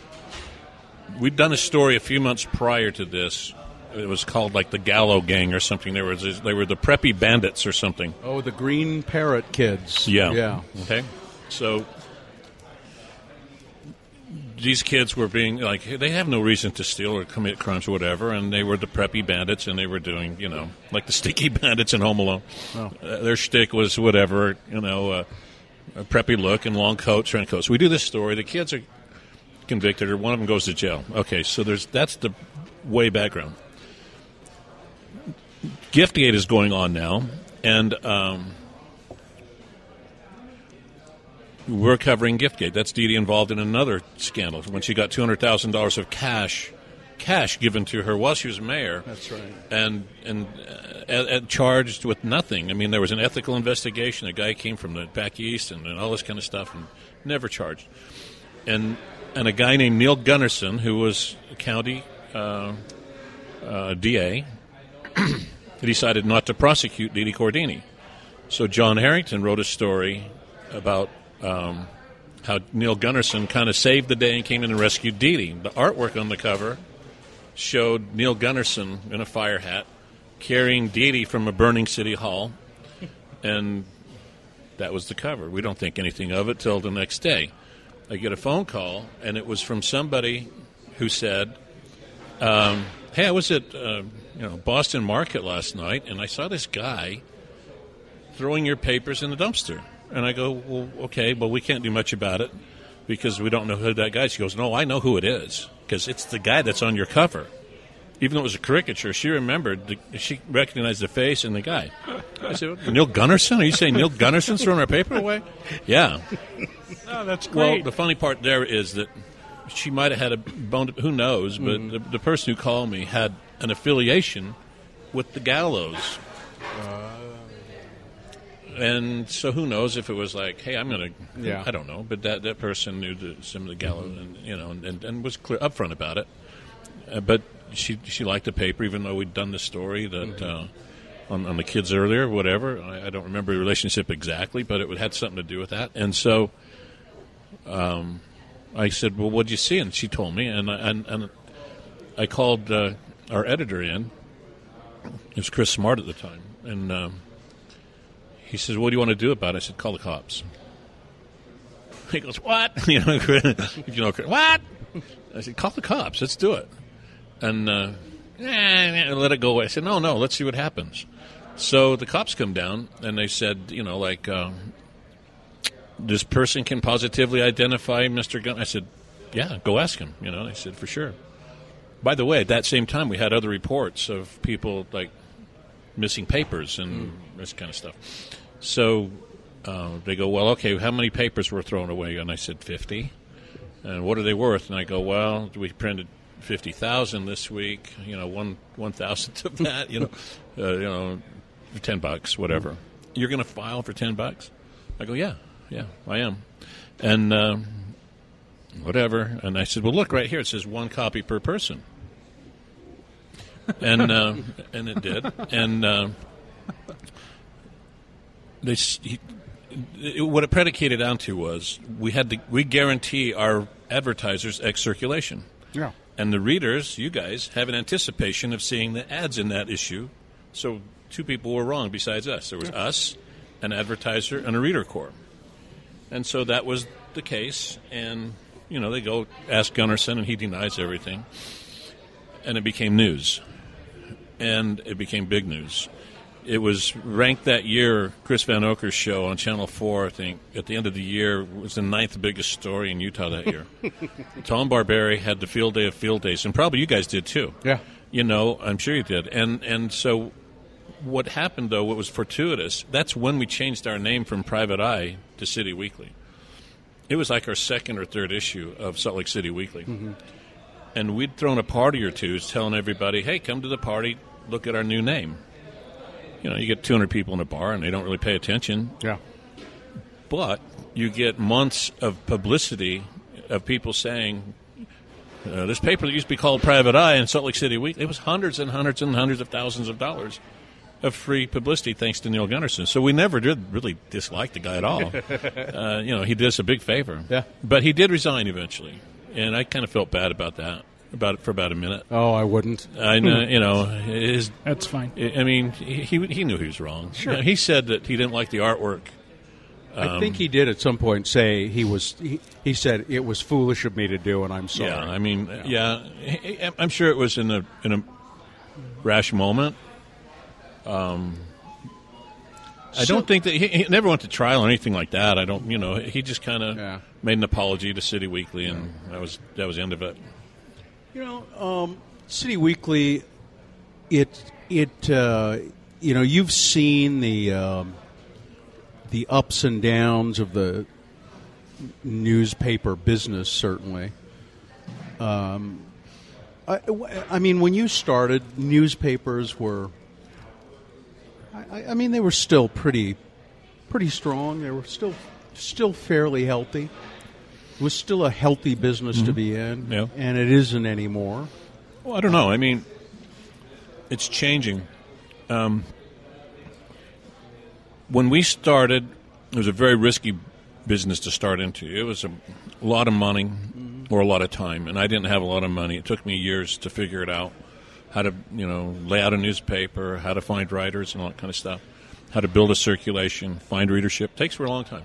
We'd done a story a few months prior to this. It was called, like, the Gallo Gang or something. There was this, they were the Preppy Bandits or something. Oh, the Green Parrot Kids. Yeah. Yeah. Okay. So these kids were being, like, they have no reason to steal or commit crimes or whatever, and they were the Preppy Bandits, and they were doing, you know, like the Sticky Bandits in Home Alone. Oh. Uh, their shtick was whatever, you know, uh, a preppy look and long coats, raincoats. We do this story. The kids are convicted, or one of them goes to jail. Okay, so there's that's the way background. Giftgate is going on now, and um, we're covering Giftgate. That's Deedee involved in another scandal when she got two hundred thousand dollars of cash, cash given to her while she was mayor. That's right. And and uh, uh, charged with nothing. I mean, there was an ethical investigation. A guy came from the back east and, and all this kind of stuff, and never charged. And And a guy named Neil Gunnarsson, who was a county uh, uh, D A, decided not to prosecute Deedee Corradini. So John Harrington wrote a story about um, how Neil Gunnarsson kind of saved the day and came in and rescued Deedee. The artwork on the cover showed Neil Gunnarsson in a fire hat carrying Deedee from a burning city hall, and that was the cover. We don't think anything of it till the next day. I get a phone call, and it was from somebody who said, um, hey, I was at uh, you know Boston Market last night, and I saw this guy throwing your papers in the dumpster. And I go, well, okay, but we can't do much about it because we don't know who that guy is. She goes, no, I know who it is because it's the guy that's on your cover. Even though it was a caricature, she remembered, the, she recognized the face and the guy. I said, Neil Gunnarsson? Are you saying Neil Gunnarsson's throwing our paper away? Yeah. Oh, that's great. Well, the funny part there is that she might have had a bone, to, who knows, but mm. the, the person who called me had an affiliation with the Gallows. Uh. And so who knows if it was like, hey, I'm going to, yeah. I don't know. But that, that person knew the, some of the Gallows mm-hmm. and, you know, and, and, and was clear, upfront about it. Uh, but she she liked the paper, even though we'd done the story that mm-hmm. uh, on, on the kids earlier, whatever. I, I don't remember the relationship exactly, but it had something to do with that. And so um, I said, well, what'd you see? And she told me. And I, and, and I called uh, our editor in. It was Chris Smart at the time. And um, he says, what do you want to do about it? I said, call the cops. He goes, what? you know, you know, what? I said, call the cops. Let's do it. And uh, eh, let it go away. I said, no, no, let's see what happens. So the cops come down, and they said, you know, like, um, this person can positively identify Mister Gunn. I said, yeah, go ask him. You know, I said, for sure. By the way, at that same time, we had other reports of people, like, missing papers and mm. this kind of stuff. So uh, they go, well, okay, how many papers were thrown away? And I said, fifty. And what are they worth? And I go, well, we printed fifty thousand this week, you know, one one thousandth of that, you know, uh, you know, ten bucks, whatever. You're going to file for ten bucks? I go, yeah, yeah, I am, and um, whatever. And I said, well, look right here. It says one copy per person, and uh, and it did, and uh, they. He, it, what it predicated onto was we had to we guarantee our advertisers X circulation. Yeah. And the readers, you guys, have an anticipation of seeing the ads in that issue. So two people were wrong besides us. There was us, an advertiser, and a reader corps. And so that was the case. And, you know, they go ask Gunnarsson, and he denies everything. And it became news. And it became big news. It was ranked that year, Chris Van Oker's show on Channel four, I think, at the end of the year, was the ninth biggest story in Utah that year. Tom Barberi had the field day of field days, and probably you guys did too. Yeah. You know, I'm sure you did. And and so what happened, though, what was fortuitous, that's when we changed our name from Private Eye to City Weekly. It was like our second or third issue of Salt Lake City Weekly. Mm-hmm. And we'd thrown a party or two telling everybody, hey, come to the party, look at our new name. You know, you get two hundred people in a bar, and they don't really pay attention. Yeah. But you get months of publicity of people saying, uh, this paper that used to be called Private Eye in Salt Lake City Weekly, it was hundreds and hundreds and hundreds of thousands of dollars of free publicity thanks to Neil Gunnarsson. So we never did really dislike the guy at all. uh, you know, he did us a big favor. Yeah. But he did resign eventually, and I kind of felt bad about that. About it for about a minute. Oh, I wouldn't. I know, you know. His, That's fine. I mean, he he knew he was wrong. Sure. You know, he said that he didn't like the artwork. Um, I think he did at some point say he was. He, he said it was foolish of me to do, and I'm sorry. Yeah, I mean, yeah. yeah I'm sure it was in a in a rash moment. Um, I so, don't think that he, he never went to trial or anything like that. I don't. You know, he just kind of yeah. made an apology to City Weekly, and yeah. that was that was the end of it. You know, um, City Weekly, it it uh, you know you've seen the um, the ups and downs of the newspaper business certainly. Um, I, I mean, when you started, newspapers were, I, I mean, they were still pretty pretty strong. They were still still fairly healthy. It was still a healthy business mm-hmm. to be in, yeah. and it isn't anymore. Well, I don't know. I mean, it's changing. Um, when we started, it was a very risky business to start into. It was a lot of money mm-hmm. or a lot of time, and I didn't have a lot of money. It took me years to figure it out, how to, you know, lay out a newspaper, how to find writers and all that kind of stuff, how to build a circulation, find readership. It takes for a long time.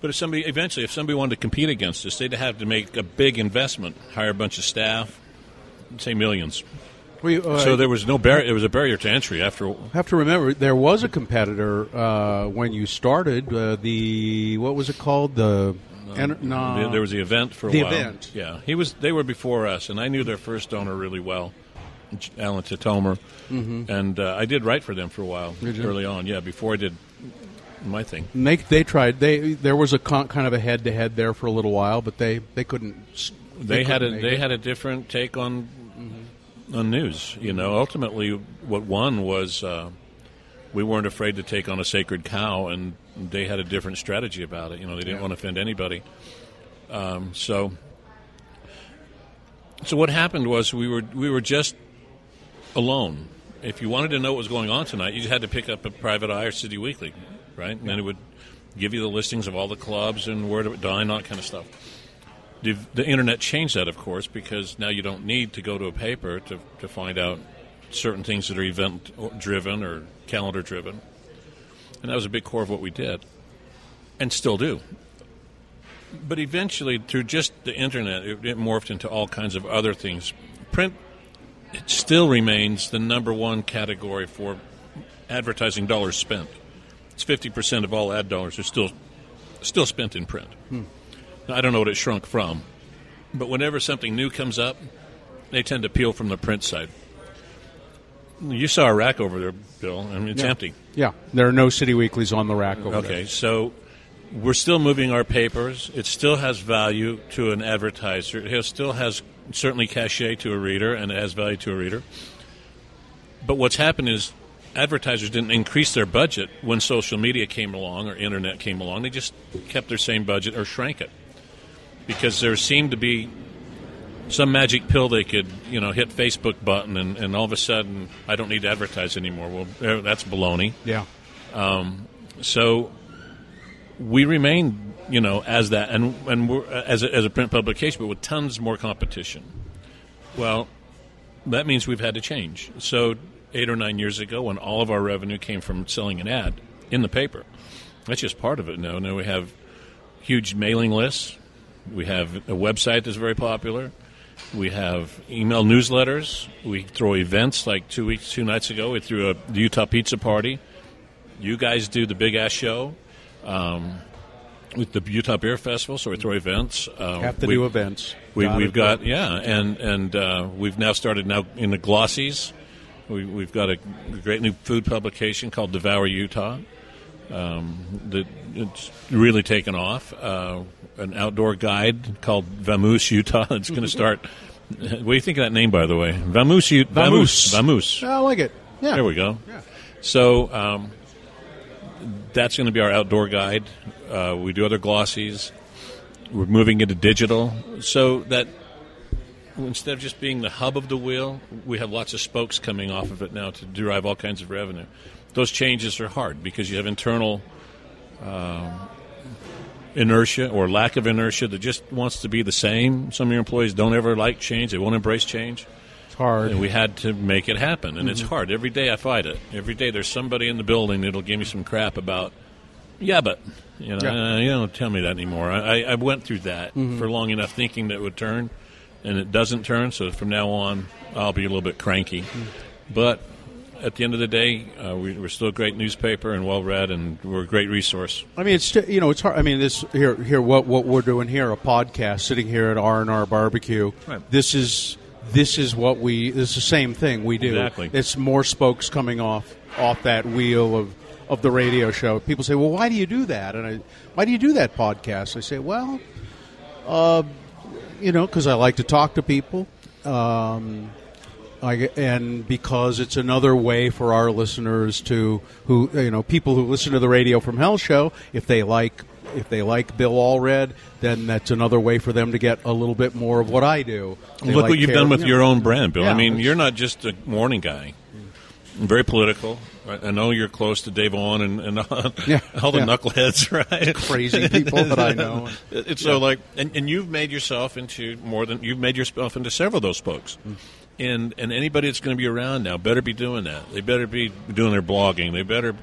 But if somebody eventually, if somebody wanted to compete against us, they'd have to make a big investment, hire a bunch of staff, say millions. We, uh, so there was no barrier. It was a barrier to entry. After I have to remember, there was a competitor uh, when you started. Uh, the what was it called? The uh, en- no. the, there was the event for a the while. The event. Yeah, he was. They were before us, and I knew their first owner really well, Alan Titomer, mm-hmm. and uh, I did write for them for a while early on. Yeah, before I did. My thing. They, they tried. They there was a con, kind of a head to head there for a little while, but they they couldn't. They, they couldn't had a they it. had a different take on mm-hmm. on news. You know, ultimately, what won was uh, we weren't afraid to take on a sacred cow, and they had a different strategy about it. You know, they didn't yeah. want to offend anybody. Um, so, so what happened was we were we were just alone. If you wanted to know what was going on tonight, you had to pick up a Private Eye or City Weekly. Right, and then it would give you the listings of all the clubs and where to dine, that kind of stuff. The, the internet changed that, of course, because now you don't need to go to a paper to to find out certain things that are event-driven or calendar-driven. And that was a big core of what we did, and still do. But eventually, through just the internet, it, it morphed into all kinds of other things. Print it still remains the number one category for advertising dollars spent. fifty percent of all ad dollars are still still spent in print. Hmm. Now, I don't know what it shrunk from, but whenever something new comes up, they tend to peel from the print side. You saw a rack over there, Bill. I mean, it's yeah. empty. Yeah, there are no City Weeklies on the rack over okay, there. Okay, so we're still moving our papers. It still has value to an advertiser. It still has certainly cachet to a reader, and it has value to a reader. But what's happened is advertisers didn't increase their budget when social media came along or internet came along. They just kept their same budget or shrank it because there seemed to be some magic pill they could, you know, hit Facebook button and, and all of a sudden I don't need to advertise anymore. Well, that's baloney. Yeah. Um, so we remain, you know, as that and and we're, as a, as a print publication, but with tons more competition. Well, that means we've had to change. So. Eight or nine years ago, when all of our revenue came from selling an ad in the paper, that's just part of it. Now, now we have huge mailing lists. We have a website that's very popular. We have email newsletters. We throw events like two weeks, two nights ago. We threw a the Utah Pizza Party. You guys do the Big Ass Show um, with the Utah Beer Festival. So we throw events. Uh, have to we, do events. We, got we've got yeah, and and uh, we've now started now in the glossies. We, we've got a great new food publication called Devour Utah um, that it's really taken off. Uh, an outdoor guide called Vamoose Utah. It's going to start. What do you think of that name, by the way? Vamoose Utah. Vamoose. Vamoose. I like it. Yeah. There we go. Yeah. So um, that's going to be our outdoor guide. Uh, we do other glossies. We're moving into digital, so that. Instead of just being the hub of the wheel, we have lots of spokes coming off of it now to derive all kinds of revenue. Those changes are hard because you have internal uh, inertia or lack of inertia that just wants to be the same. Some of your employees don't ever like change. They won't embrace change. It's hard. And we had to make it happen, and mm-hmm. it's hard. Every day I fight it. Every day there's somebody in the building that'll give me some crap about, yeah, but, you know, yeah. Uh, you don't tell me that anymore. I, I went through that mm-hmm. for long enough thinking that it would turn. And it doesn't turn, so from now on, I'll be a little bit cranky. But at the end of the day, uh, we, we're still a great newspaper and well-read, and we're a great resource. I mean, it's you know, it's hard. I mean, this here, here, what what we're doing here, a podcast, sitting here at R and R Barbecue. Right. This is this is what we. This is the same thing we do. Exactly. It's more spokes coming off off that wheel of. of the radio show. People say, "Well, why do you do that?" And I, why do you do that podcast? I say, "Well." Uh, You know, because I like to talk to people, um, I, and because it's another way for our listeners to, who you know, people who listen to the Radio From Hell show, if they like, if they like Bill Allred, then that's another way for them to get a little bit more of what I do. They Look like what you've Karen. done with yeah. your own brand, Bill. Yeah, I mean, you're not just a morning guy. I'm very political. I know you're close to Dave Owen and, and uh, yeah, all the yeah. knuckleheads, right? Crazy people that I know. It's yeah. so like, and, and you've made yourself into more than you've made yourself into several of those folks, mm. and and anybody that's going to be around now better be doing that. They better be doing their blogging. They better,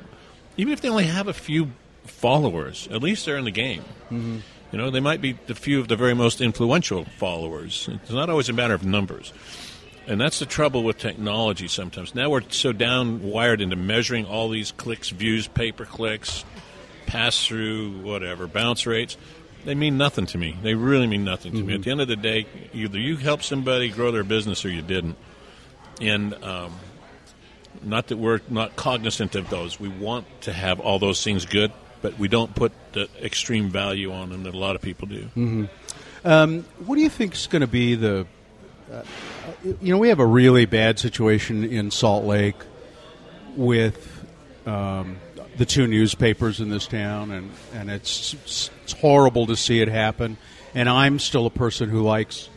even if they only have a few followers. At least they're in the game. Mm-hmm. You know, they might be the few of the very most influential followers. It's not always a matter of numbers. And that's the trouble with technology sometimes. Now we're so down-wired into measuring all these clicks, views, pay-per-clicks, pass-through, whatever, bounce rates. They mean nothing to me. They really mean nothing to mm-hmm. me. At the end of the day, either you helped somebody grow their business or you didn't. And um, not that we're not cognizant of those. We want to have all those things good, but we don't put the extreme value on them that a lot of people do. Mm-hmm. Um, what do you think is going to be the... Uh, you know, we have a really bad situation in Salt Lake with um, the two newspapers in this town, and, and it's, it's horrible to see it happen. And I'm still a person who likes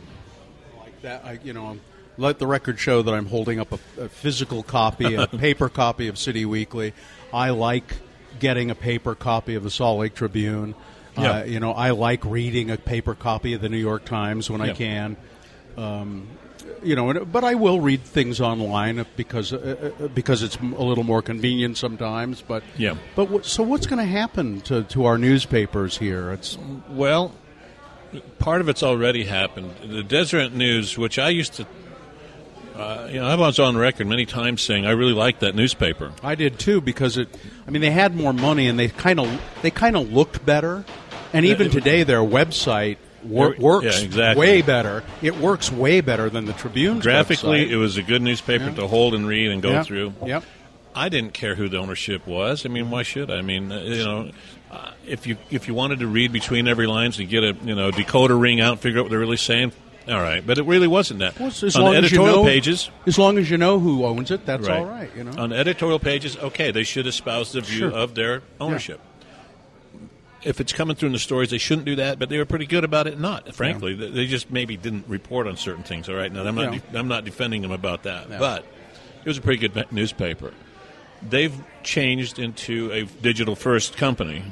like that. I, you know, I'm, let the record show that I'm holding up a, a physical copy, a paper copy of City Weekly. I like getting a paper copy of the Salt Lake Tribune. Yeah. Uh, you know, I like reading a paper copy of the New York Times when yeah. I can. Um, you know, but I will read things online because uh, because it's a little more convenient sometimes. But yeah. But w- so what's going to happen to to our newspapers here? It's well, part of it's already happened. The Deseret News, which I used to, uh, you know, I was on record many times saying I really liked that newspaper. I did too because it. I mean, they had more money and they kind of they kind of looked better, and even it, it, today their website. Wor- works yeah, exactly. way better. It works way better than the Tribune's graphically, website. It was a good newspaper yeah. to hold and read and go yeah. through. Yep. I didn't care who the ownership was. I mean, why should I? I mean, you know, uh, if you if you wanted to read between every lines and get a you know decoder ring out, figure out what they're really saying, all right. But it really wasn't that. Well, as on long editorial as you know, pages, as long as you know who owns it, that's right. all right. You know, on editorial pages, okay, they should espouse the view sure. of their ownership. Yeah. If it's coming through in the stories, they shouldn't do that, but they were pretty good about it not, frankly. Yeah. They just maybe didn't report on certain things, all right? Now, I'm not, yeah. de- I'm not defending them about that, yeah. but it was a pretty good newspaper. They've changed into a digital-first company,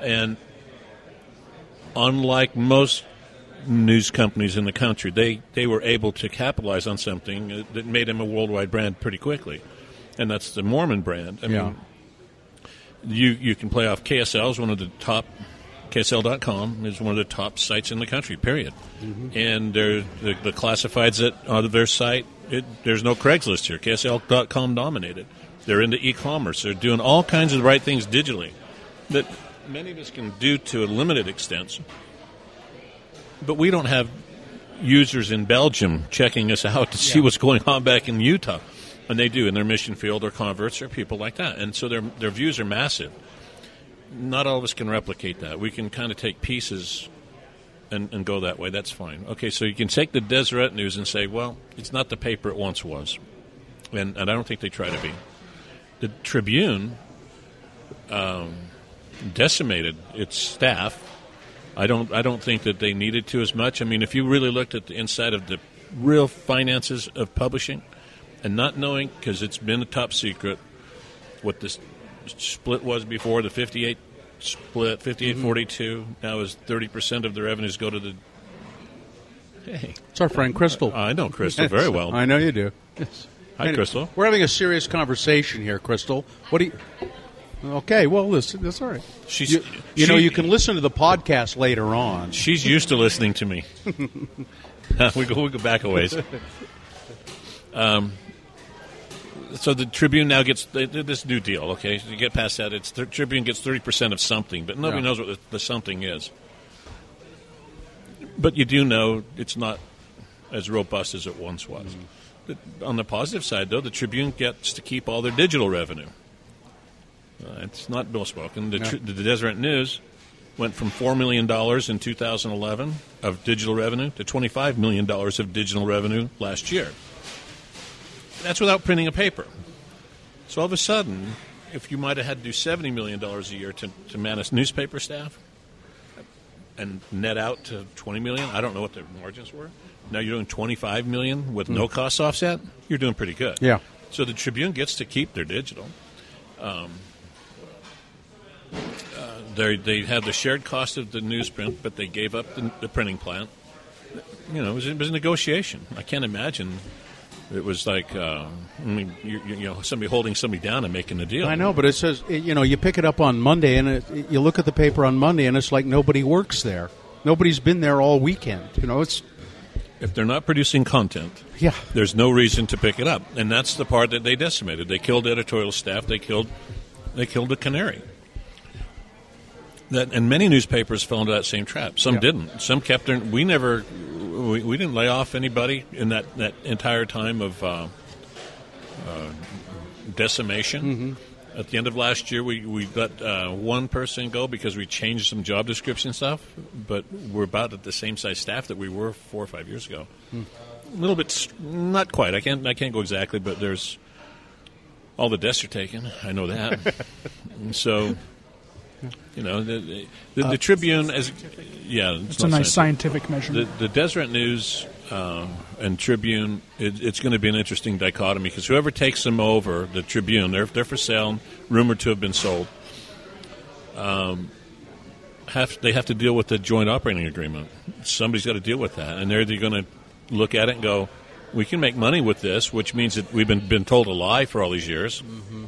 and unlike most news companies in the country, they, they were able to capitalize on something that made them a worldwide brand pretty quickly, and that's the Mormon brand. I yeah. mean, You you can play off K S L is one of the top, K S L dot com is one of the top sites in the country, period. Mm-hmm. And the, the classifieds that are their site, it, there's no Craigslist here. K S L dot com dominated. They're into e-commerce. They're doing all kinds of the right things digitally that many of us can do to a limited extent. But we don't have users in Belgium checking us out to yeah. see what's going on back in Utah. And they do in their mission field or converts or people like that. And so their their views are massive. Not all of us can replicate that. We can kind of take pieces and, and go that way. That's fine. Okay, so you can take the Deseret News and say, well, it's not the paper it once was. And, and I don't think they try to be. The Tribune um, decimated its staff. I don't I don't think that they needed to as much. I mean, if you really looked at the inside of the real finances of publishing, and not knowing, because it's been a top secret, what this split was before, the fifty-eight split, fifty-eight forty-two, mm-hmm. now is thirty percent of the revenues go to the... Hey. It's our friend Crystal. I, I know Crystal very well. I know you do. Yes. Hi, hey, Crystal. We're having a serious conversation here, Crystal. What do you... Okay, well, listen, that's all right. She's, you you she, know, you can listen to the podcast later on. She's used to listening to me. we, go, we go back a ways. Um... So the Tribune now gets this new deal, okay? So you get past that. It's the Tribune gets thirty percent of something, but nobody yeah. knows what the, the something is. But you do know it's not as robust as it once was. Mm-hmm. The, on the positive side, though, the Tribune gets to keep all their digital revenue. Uh, it's not bill-spoken. The, no. tri- the Deseret News went from four million dollars in two thousand eleven of digital revenue to twenty-five million dollars of digital revenue last year. That's without printing a paper. So all of a sudden, if you might have had to do seventy million dollars a year to, to manage newspaper staff and net out to twenty million dollars, I don't know what the margins were. Now you're doing twenty-five million dollars with mm. no cost offset. You're doing pretty good. Yeah. So the Tribune gets to keep their digital. Um, uh, they they had the shared cost of the newsprint, but they gave up the, the printing plant. You know, it was, it was a negotiation. I can't imagine It was like, uh, I mean, you, you know, somebody holding somebody down and making a deal. I know, but it says, you know, you pick it up on Monday, and it, you look at the paper on Monday, and it's like nobody works there. Nobody's been there all weekend. You know, it's if they're not producing content, yeah, there's no reason to pick it up, and that's the part that they decimated. They killed editorial staff. They killed, they killed a canary. That and many newspapers fell into that same trap. Some yeah. didn't. Some kept their. We never. We, we didn't lay off anybody in that, that entire time of uh, uh, decimation. Mm-hmm. At the end of last year, we, we let uh, one person go because we changed some job description stuff, but we're about at the same size staff that we were four or five years ago. Mm. A little bit, not quite. I can't I can't go exactly, but there's all the desks are taken. I know that. And so... You know, the, the, the uh, Tribune, as yeah, it's, it's a nice scientific, scientific measurement. The, the Deseret News uh, and Tribune, it, it's going to be an interesting dichotomy because whoever takes them over, the Tribune, they're they're for sale, rumored to have been sold. Um, have they have to deal with the joint operating agreement? Somebody's got to deal with that, and they're they're going to look at it and go, "We can make money with this," which means that we've been been told a lie for all these years. Mm-hmm.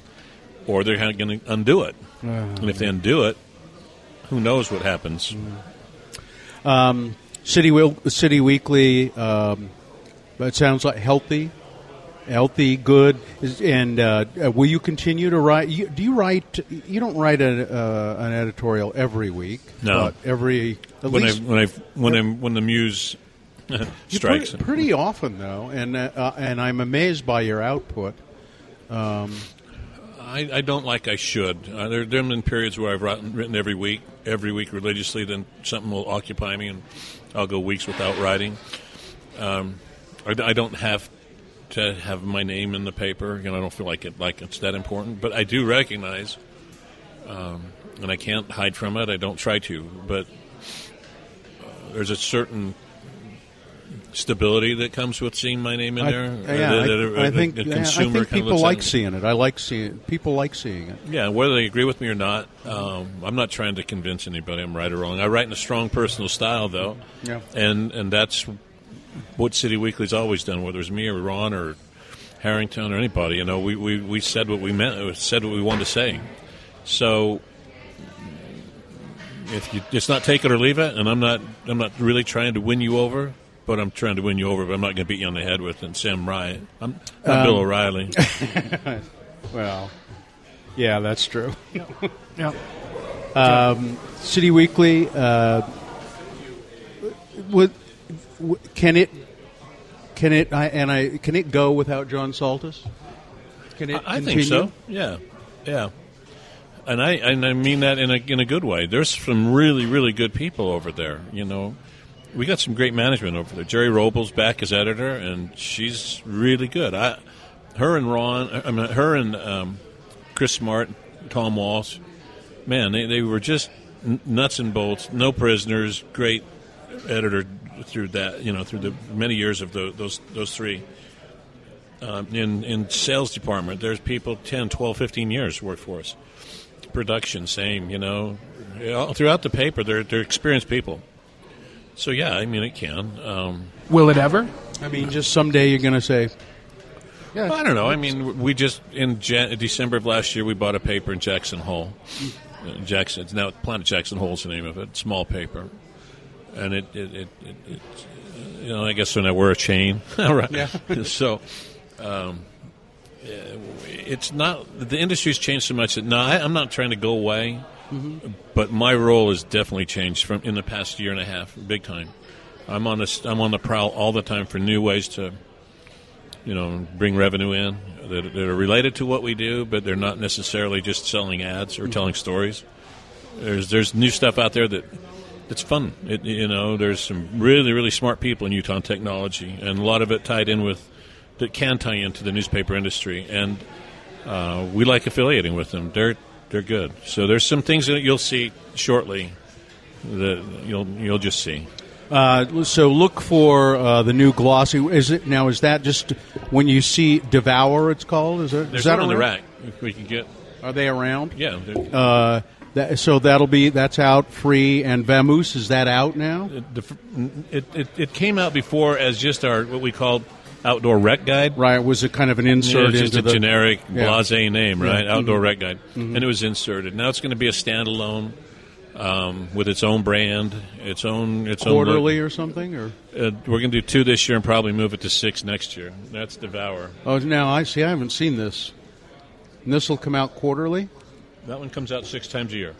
Or they're going to undo it. Uh, and if they undo it, who knows what happens. Um, City will, City Weekly, um, it sounds like healthy, healthy, good. And uh, will you continue to write? You, do you write, you don't write a, uh, an editorial every week. No. But every, at when least. I, when, I, when, I'm, when the muse strikes. Pretty, pretty often, though, and, uh, and I'm amazed by your output. Um I, I don't like I should. Uh, there, there have been periods where I've written, written every week, every week religiously, then something will occupy me, and I'll go weeks without writing. Um, I, I don't have to have my name in the paper. You know, I don't feel like it, like it's that important. But I do recognize, um, and I can't hide from it. I don't try to. But uh, there's a certain... stability that comes with seeing my name in there. I, yeah, the, the, the, I, I think, the consumer yeah, I think people like seeing it. I like seeing people like seeing it. Yeah, whether they agree with me or not, um, I'm not trying to convince anybody I'm right or wrong. I write in a strong personal style, though, yeah. and and that's what City Weekly's always done. Whether it's me or Ron or Harrington or anybody, you know, we we, we said what we meant, we said what we wanted to say. So. If you, it's not take it or leave it, and I'm not I'm not really trying to win you over. But I'm trying to win you over, but I'm not going to beat you on the head with it. Sam Riot. I'm, I'm um, Bill O'Reilly. Well, yeah, that's true. Yeah. Yeah. Um, City Weekly, uh, would, can it? Can it? I, and I can it go without John Saltas? Can it? I, I think so. Yeah, yeah. And I and I mean that in a in a good way. There's some really really good people over there. You know. We got some great management over there. Jerry Robles back as editor, and she's really good. I, her and Ron, I mean, her and um, Chris Smart, Tom Walsh, man, they, they were just n- nuts and bolts, no prisoners. Great editor through that, you know, through the many years of the, those those three. Um, in in sales department, there's people ten, twelve, fifteen years work for us. Production, same, you know, all throughout the paper, they're they're experienced people. So, yeah, I mean, it can. Um, Will it ever? I mean, just someday you're going to say... Yeah, I don't know. I mean, we just, in Jan- December of last year, we bought a paper in Jackson Hole. Uh, Jackson, now Planet Jackson Hole is the name of it. Small paper. And it, it, it, it, it you know, I guess so now we're a chain. All right. Yeah. So, um, it's not, the industry's changed so much that, no, I, I'm not trying to go away. Mm-hmm. But my role has definitely changed from in the past year and a half, big time. I'm on the I'm on the prowl all the time for new ways to, you know, bring revenue in that, that are related to what we do, but they're not necessarily just selling ads or mm-hmm. telling stories. There's there's new stuff out there that that's fun. It, you know, there's some really really smart people in Utah on technology, and a lot of it tied in with that can tie into the newspaper industry, and uh, we like affiliating with them. They're They're good. So there's some things that you'll see shortly that you'll you'll just see. Uh, so look for uh, the new glossy. Is it now? Is that just when you see Devour? It's called. Is it? There's is that one on the rack? If we can get. Are they around? Yeah. Uh, that, so that'll be that's out free. And Vamoose, is that out now? It, it it came out before as just our what we called Outdoor Rec Guide? Right, it was a kind of an insert. Yeah, it was just into a the, generic yeah. blasé name, right? Yeah. Outdoor mm-hmm. Rec Guide. Mm-hmm. And it was inserted. Now it's going to be a standalone um, with its own brand, its own... its Quarterly own or something? Or uh, we're going to do two this year and probably move it to six next year. That's Devour. Oh, now I see. I haven't seen this. And this will come out quarterly? That one comes out six times a year.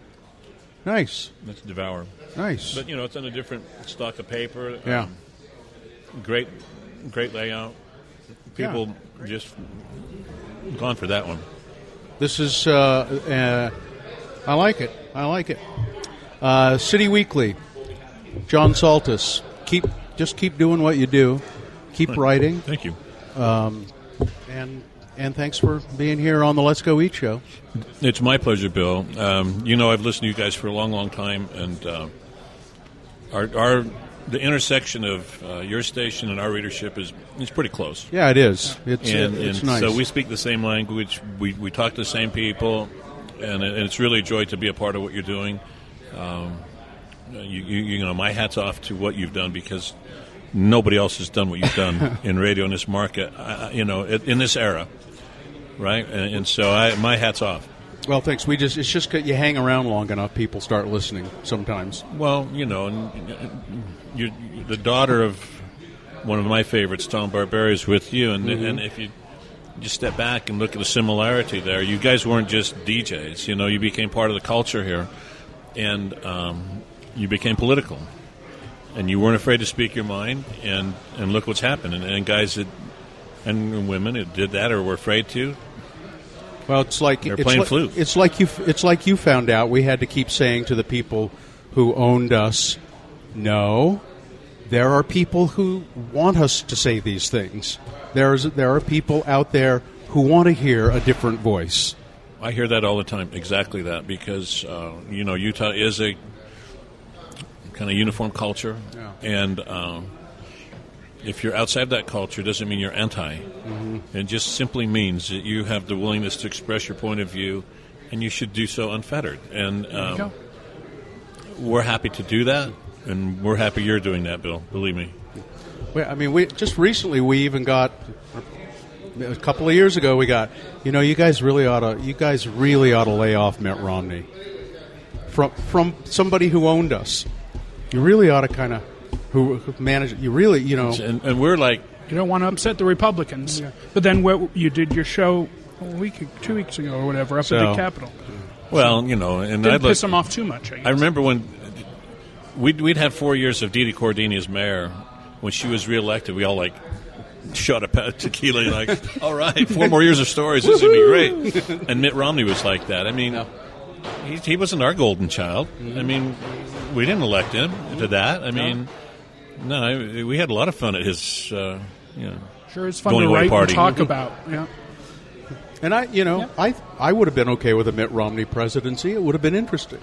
Nice. That's Devour. Nice. But, you know, it's on a different stock of paper. Yeah. Um, great... Great layout. People yeah. just gone for that one. This is, uh, uh, I like it. I like it. Uh, City Weekly, John Saltas. Keep, just keep doing what you do. Keep right. writing. Thank you. Um, and and thanks for being here on the Let's Go Eat show. It's my pleasure, Bill. Um, you know, I've listened to you guys for a long, long time, and uh, our our. The intersection of uh, your station and our readership is it's pretty close. Yeah, it is. It's, and, it's and nice. So we speak the same language. We we talk to the same people, and, it, and it's really a joy to be a part of what you're doing. Um, you, you, you know, my hat's off to what you've done because nobody else has done what you've done in radio in this market. Uh, you know, in this era, right? And, and so I, my hat's off. Well, thanks. We just—it's just that you hang around long enough, people start listening. Sometimes. Well, you know, and you're, the daughter of one of my favorites, Tom Barberi, is with you, and, mm-hmm. and if you just step back and look at the similarity there, you guys weren't just D Js. You know, you became part of the culture here, and um, you became political, and you weren't afraid to speak your mind. And, and look what's happened. And, and guys that, and women that did that or were afraid to. Well, it's like they're playing it's flute. Like, it's like you. It's like you found out. We had to keep saying to the people who owned us, "No, there are people who want us to say these things. There's there are people out there who want to hear a different voice." I hear that all the time. Exactly that, because uh, you know Utah is a kind of uniform culture, yeah. and. Um, If you're outside that culture, it doesn't mean you're anti. Mm-hmm. It just simply means that you have the willingness to express your point of view, and you should do so unfettered. And um, we're happy to do that, and we're happy you're doing that, Bill. Believe me. Well, I mean, we just recently we even got a couple of years ago we got. You know, you guys really ought to. You guys really ought to lay off Mitt Romney from from somebody who owned us. You really ought to kind of. Who manage it? You really, you know, and, and we're like, you don't want to upset the Republicans. Yeah. But then what, you did your show a week, two weeks ago, or whatever, up so, at the Capitol. Well, so, you know, and didn't I'd piss like, them off too much. I, guess. I remember when we'd we'd had four years of Deedee Corradini as mayor. When she was reelected, we all like shot a pat of tequila, like, all right, four more years of stories. This would be great. And Mitt Romney was like that. I mean, no. he he wasn't our golden child. Mm. I mean, we didn't elect him to that. I mean. No. No, I, we had a lot of fun at his, uh, you know, sure, it's fun going to away write party. And talk about, yeah. And I, you know, yeah. I I would have been okay with a Mitt Romney presidency. It would have been interesting.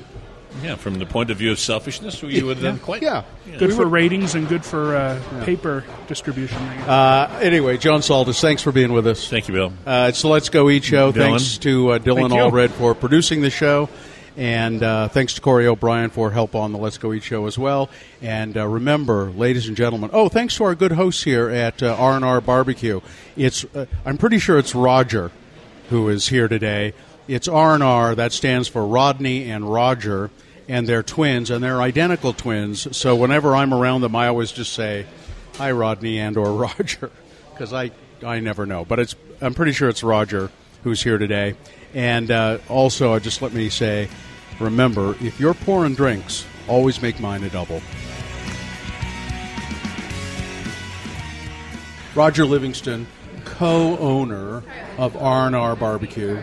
Yeah, from the point of view of selfishness, we yeah. would have yeah. quite. Yeah, yeah. good we for would, ratings and good for uh, yeah. paper distribution. Uh, anyway, John Saltas, thanks for being with us. Thank you, Bill. Uh, it's the Let's Go Eat show. Dylan. Thanks to uh, Dylan Thank Allred you. for producing the show. And uh, thanks to Corey O'Brien for help on the Let's Go Eat show as well. And uh, remember, ladies and gentlemen, oh, thanks to our good hosts here at uh, R and R Barbecue. It's uh, I'm pretty sure it's Roger who is here today. It's R and R. That stands for Rodney and Roger, and they're twins, and they're identical twins. So whenever I'm around them, I always just say, hi, Rodney and or Roger, because I, I never know. But it's I'm pretty sure it's Roger who's here today. And uh, also, just let me say, remember, if you're pouring drinks, always make mine a double. Roger Livingston, co-owner of R and R Barbecue.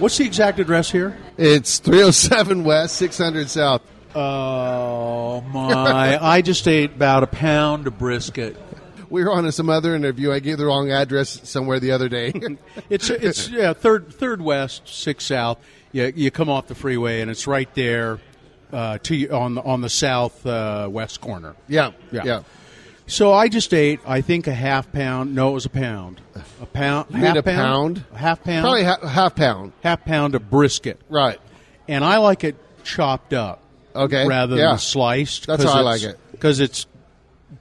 What's the exact address here? It's three oh seven West, six hundred South. Oh, my. I just ate about a pound of brisket. We were on to some other interview. I gave the wrong address somewhere the other day. it's it's yeah, third third west, six south. You you come off the freeway and it's right there, uh, to on the, on the south uh, west corner. Yeah, yeah, yeah. So I just ate, I think, a half pound. No, it was a pound. A pound. You half a pound, pound. A half pound. Probably ha- half pound. Half pound of brisket. Right. And I like it chopped up. Okay. Rather yeah. than sliced. That's how I like it because it's.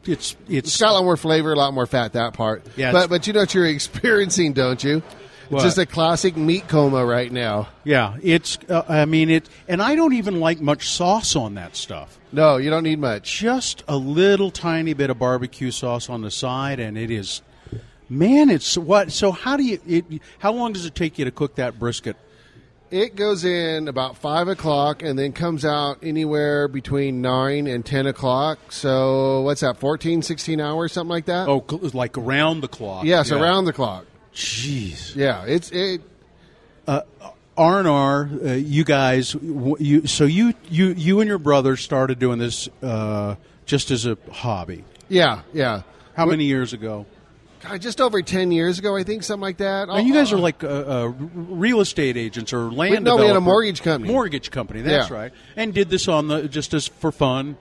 it's, it's it's got a lot more flavor, a lot more fat, that part. Yeah, but but you know what you're experiencing, don't you? It's what? Just a classic meat coma right now. Yeah, it's. Uh, I mean it, and I don't even like much sauce on that stuff. No, you don't need much. Just a little tiny bit of barbecue sauce on the side, and it is. Man, it's what? So how do you? It, how long does it take you to cook that brisket? It goes in about five o'clock and then comes out anywhere between nine and ten o'clock. So what's that? fourteen, sixteen hours, something like that. Oh, like around the clock. Yes, yeah. Around the clock. Jeez. Yeah, it's it. Uh, R and R, uh, you guys, you so you you you and your brother started doing this uh, just as a hobby. Yeah, yeah. How We're, many years ago? God, just over ten years ago, I think, something like that. And you guys are like uh, uh, real estate agents or land developers. No, we had a mortgage company. Mortgage company, that's yeah. right. And did this on the just as for fun.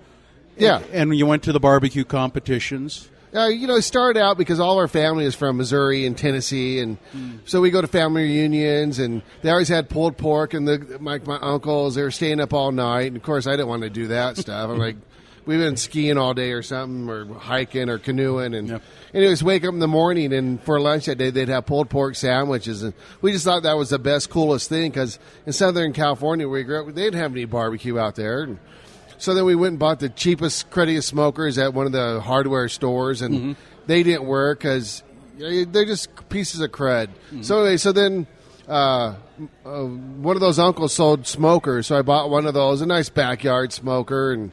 Yeah. And, and you went to the barbecue competitions. Uh, you know, it started out because all our family is from Missouri and Tennessee, and mm. so we go to family reunions, and they always had pulled pork, and the, my, my uncles, they were staying up all night. And, of course, I didn't want to do that stuff. I'm like, we've been skiing all day or something, or hiking or canoeing, and yep. anyways, wake up in the morning, and for lunch that day, they'd have pulled pork sandwiches, and we just thought that was the best, coolest thing, because in Southern California, where we grew up, they didn't have any barbecue out there, and so then we went and bought the cheapest, cruddiest smokers at one of the hardware stores, and mm-hmm. they didn't work because they're just pieces of crud. Mm-hmm. So anyway, so then uh, uh, one of those uncles sold smokers, so I bought one of those, a nice backyard smoker, and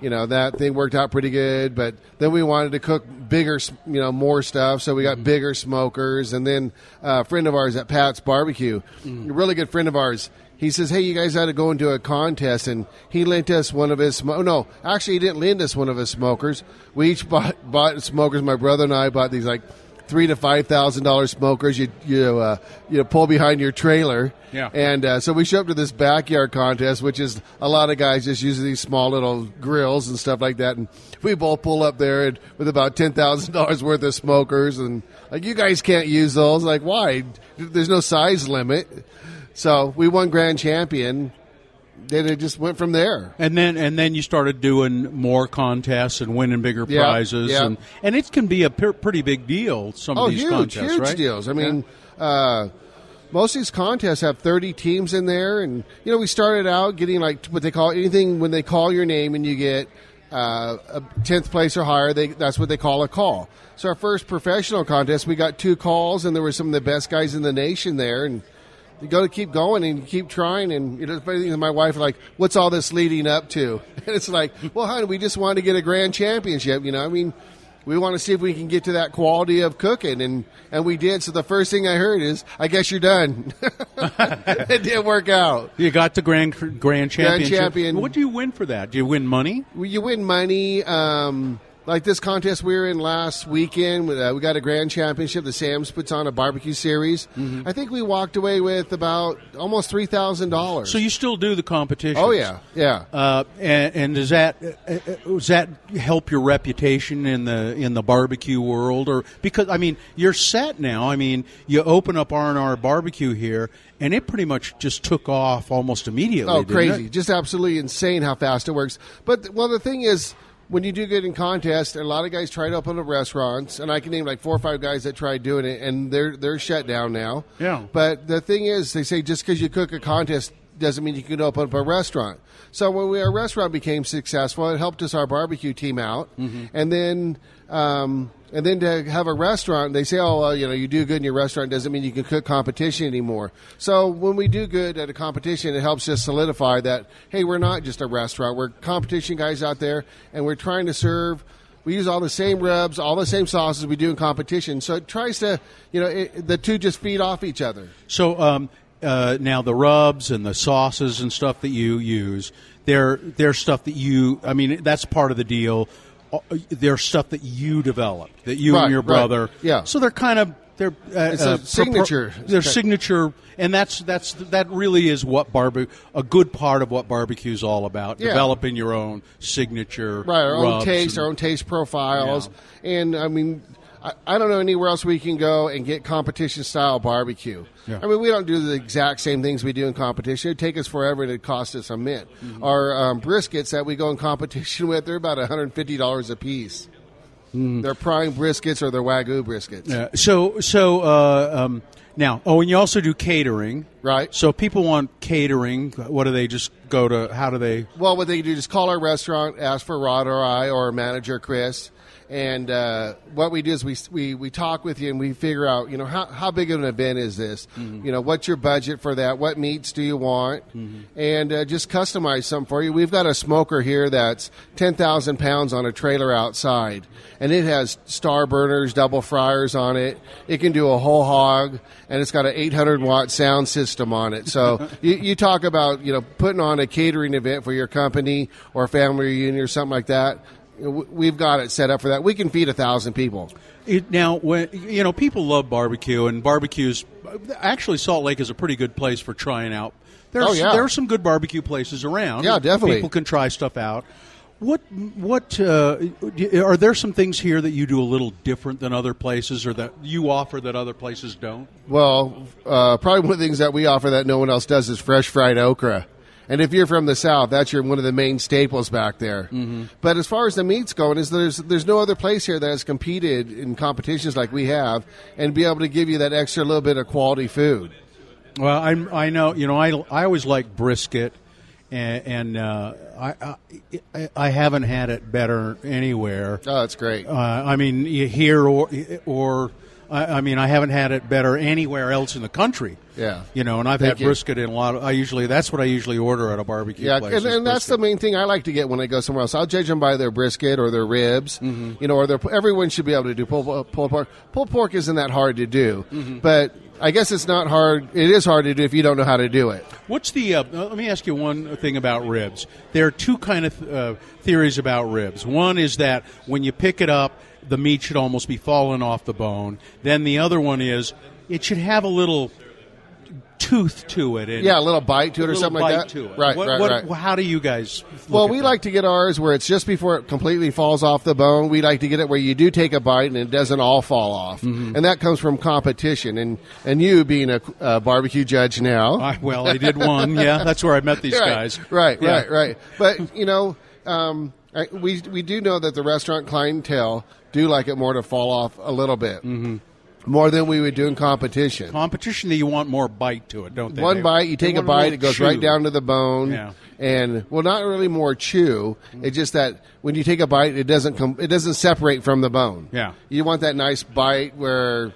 you know that thing worked out pretty good. But then we wanted to cook bigger, you know, more stuff, so we got mm-hmm. bigger smokers, and then uh, a friend of ours at Pat's Barbecue, mm-hmm. a really good friend of ours. He says, hey, you guys ought to go into a contest, and he lent us one of his smokers. No, actually, he didn't lend us one of his smokers. We each bought, bought smokers. My brother and I bought these, like, three to five thousand dollars smokers you you uh, you pull behind your trailer. Yeah. And uh, so we show up to this backyard contest, which is a lot of guys just using these small little grills and stuff like that. And we both pull up there and, with about ten thousand dollars worth of smokers. And, like, you guys can't use those. Like, why? There's no size limit. So we won grand champion. Then it just went from there. And then and then you started doing more contests and winning bigger yeah, prizes. Yeah. And, and it can be a per, pretty big deal, some oh, of these huge, contests, huge right? huge deals. I mean, yeah. uh, most of these contests have thirty teams in there. And, you know, we started out getting like what they call anything when they call your name and you get uh, a tenth place or higher, they, that's what they call a call. So our first professional contest, we got two calls, and there were some of the best guys in the nation there. And you go to keep going and you keep trying, and you know, my wife like, "What's all this leading up to?" And it's like, "Well, honey, we just want to get a grand championship, you know. I mean, we want to see if we can get to that quality of cooking, and and we did." So the first thing I heard is, "I guess you're done." It didn't work out. You got the grand grand championship. Grand champion. What do you win for that? Do you win money? You win money. Um, Like this contest we were in last weekend, uh, we got a grand championship. The Sam's puts on a barbecue series. Mm-hmm. I think we walked away with about almost three thousand dollars. So you still do the competition? Oh yeah, yeah. Uh, and, and does that uh, does that help your reputation in the in the barbecue world? Or because I mean, you're set now. I mean, you open up R and R Barbecue here, and it pretty much just took off almost immediately. Oh, crazy! It? Just absolutely insane how fast it works. But well, the thing is, when you do good in contests, a lot of guys try to open up restaurants, and I can name like four or five guys that tried doing it, and they're they're shut down now. Yeah. But the thing is, they say just because you cook a contest doesn't mean you can open up a restaurant. So when we, our restaurant became successful, it helped us our barbecue team out, mm-hmm. and then um, and then to have a restaurant, they say, oh, well, you know, you do good in your restaurant doesn't mean you can cook competition anymore. So when we do good at a competition, it helps us solidify that hey, we're not just a restaurant; we're competition guys out there, and we're trying to serve. We use all the same rubs, all the same sauces we do in competition. So it tries to, you know, it, the two just feed off each other. So. Um Uh, now the rubs and the sauces and stuff that you use, they're, they're stuff that you, I mean, that's part of the deal. They're stuff that you develop, that you right, and your brother. Right. Yeah. So they're kind of, they're uh, it's a uh, signature. Pro- their okay. signature, and that's that's that really is what barbe- a good part of what barbecue is all about. Yeah. Developing your own signature, right? Our own taste, and, our own taste profiles, yeah. and I mean. I, I don't know anywhere else we can go and get competition-style barbecue. Yeah. I mean, we don't do the exact same things we do in competition. It would take us forever, and it would cost us a mint. Mm-hmm. Our um, briskets that we go in competition with, they're about one hundred fifty dollars a piece. Mm. Their prime briskets or their Wagyu briskets. Yeah. So, so uh, um, now, oh, and you also do catering. Right. So people want catering. What do they just go to? How do they? Well, what they do is call our restaurant, ask for Rod or I or manager Chris. And uh, what we do is we, we we talk with you and we figure out, you know, how, how big of an event is this? Mm-hmm. You know, what's your budget for that? What meats do you want? Mm-hmm. And uh, just customize something for you. We've got a smoker here that's ten thousand pounds on a trailer outside. And it has star burners, double fryers on it. It can do a whole hog. And it's got an eight hundred watt sound system on it. So you, you talk about, you know, putting on a catering event for your company or family reunion or something like that. We've got it set up for that. We can feed a thousand people. It, now, when, you know, people love barbecue, and barbecues. Actually, Salt Lake is a pretty good place for trying out. There's, oh yeah, there are some good barbecue places around. Yeah, definitely. People can try stuff out. What what uh, are there some things here that you do a little different than other places, or that you offer that other places don't? Well, uh, probably one of the things that we offer that no one else does is fresh fried okra. And if you're from the South, that's your one of the main staples back there. Mm-hmm. But as far as the meats going, is there's there's no other place here that has competed in competitions like we have and be able to give you that extra little bit of quality food. Well, I I know you know I, I always like brisket, and, and uh, I, I I haven't had it better anywhere. Oh, that's great. Uh, I mean, here or or. I mean, I haven't had it better anywhere else in the country. Yeah. You know, and I've Thank had brisket you. in a lot of, I usually, that's what I usually order at a barbecue yeah, place. Yeah, and, and that's the main thing I like to get when I go somewhere else. I'll judge them by their brisket or their ribs, mm-hmm. you know, or their, everyone should be able to do pulled pull pork. Pulled pork isn't that hard to do, mm-hmm. but I guess it's not hard, it is hard to do if you don't know how to do it. What's the, uh, let me ask you one thing about ribs. There are two kind of uh, theories about ribs. One is that when you pick it up, the meat should almost be falling off the bone. Then the other one is it should have a little tooth to it. Yeah, a little bite to it or something like that. To it. Right, what, right, what, right. How do you guys look Well, we at that? like to get ours where it's just before it completely falls off the bone. We like to get it where you do take a bite and it doesn't all fall off. Mm-hmm. And that comes from competition. And and you being a uh, barbecue judge now. I, well, I did one, yeah. That's where I met these right, guys. Right, yeah. right, right. But, you know, um, I, we we do know that the restaurant clientele do like it more to fall off a little bit, mm-hmm. more than we would do in competition. Competition, that you want more bite to it, don't they? One David? bite, you take a bite, it goes chew. right down to the bone, yeah. and well, not really more chew. Mm-hmm. It's just that when you take a bite, it doesn't com- it doesn't separate from the bone. Yeah, you want that nice bite where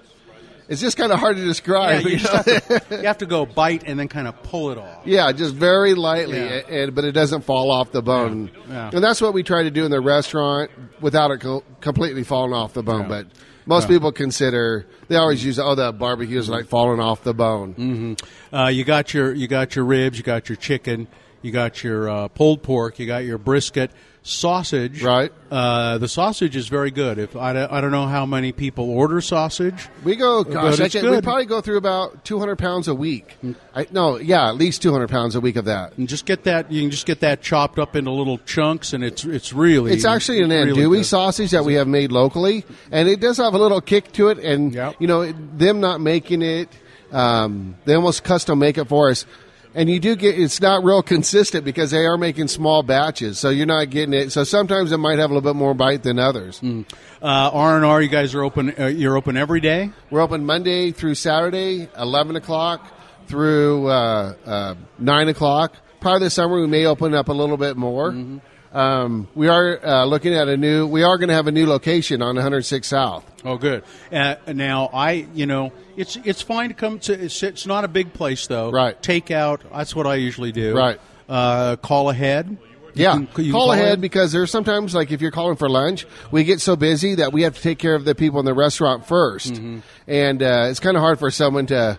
it's just kind of hard to describe. Yeah, you, you, know? have to, you have to go bite and then kind of pull it off. Yeah, just very lightly, yeah. and, but it doesn't fall off the bone. Yeah. Yeah. And that's what we try to do in the restaurant without it co- completely falling off the bone. Yeah. But most yeah. people consider, they always use, oh, the barbecue is like falling off the bone. Mm-hmm. Uh, you got your you got your ribs, you got your chicken, you got your uh, pulled pork, you got your brisket. Sausage, right? Uh, the sausage is very good. If I, I don't know how many people order sausage, we go. Gosh, I we probably go through about two hundred pounds a week. Mm. I, no, yeah, at least two hundred pounds a week of that. And just get that. You can just get that chopped up into little chunks, and it's it's really. It's actually an andouille really sausage that we have made locally, and it does have a little kick to it. And yep. you know, them not making it, um, they almost custom make it for us. And you do get, it's not real consistent because they are making small batches, so you're not getting it. So sometimes it might have a little bit more bite than others. Mm. Uh, R and R, you guys are open, uh, you're open every day? We're open Monday through Saturday, eleven o'clock through uh, uh, nine o'clock. Probably this summer we may open up a little bit more. Mm-hmm. Um, we are uh, looking at a new, we are going to have a new location on one oh six South. Oh, good. Uh, now, I, you know, it's it's fine to come to, it's, it's not a big place, though. Right. Take out, that's what I usually do. Right. Uh, call ahead. Yeah, you can, you call, call ahead in? Because there's sometimes, like, if you're calling for lunch, we get so busy that we have to take care of the people in the restaurant first. Mm-hmm. And uh, it's kind of hard for someone to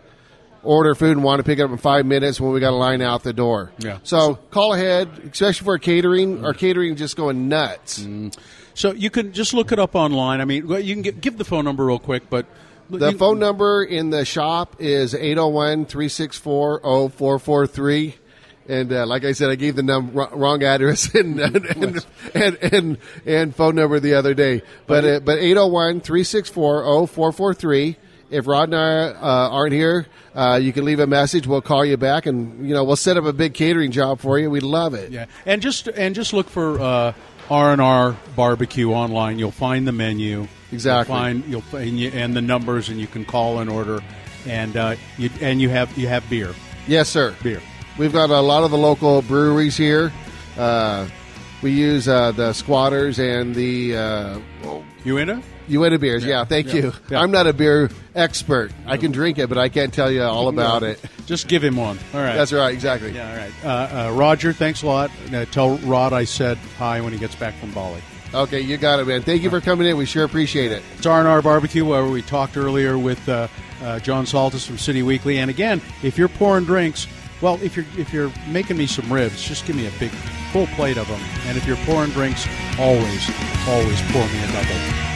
order food and want to pick it up in five minutes when we got a line out the door. Yeah. So call ahead, especially for catering. Mm. Our catering just going nuts. Mm. So you can just look it up online. I mean, you can get, give the phone number real quick, but the you, phone number in the shop is eight oh one, three six four, oh four four three. And uh, like I said, I gave the num- wrong address and and, and and and and phone number the other day. But uh, but eight oh one, three six four, oh four four three If Rod and I uh, aren't here, uh, you can leave a message. We'll call you back, and you know we'll set up a big catering job for you. We'd love it. Yeah, and just and just look for uh, R and R Barbecue online. You'll find the menu. Exactly. You'll find you'll and, you, and the numbers, and you can call and order, and uh, you and you have you have beer. Yes, sir. Beer. We've got a lot of the local breweries here. Uh, we use uh, the Squatters and the uh, Uinta. Uinta beers, yeah. yeah thank yeah, you. Yeah. I'm not a beer expert. I can drink it, but I can't tell you all about no. it. Just give him one. All right. That's right. Exactly. Yeah. All right. Uh, uh, Roger, thanks a lot. Uh, tell Rod I said hi when he gets back from Bali. Okay, you got it, man. Thank you for coming in. We sure appreciate it. It's R and R Barbecue, where we talked earlier with uh, uh, John Saltas from City Weekly. And again, if you're pouring drinks. Well, if you're if you're making me some ribs, just give me a big full plate of them. And if you're pouring drinks, always, always pour me a double.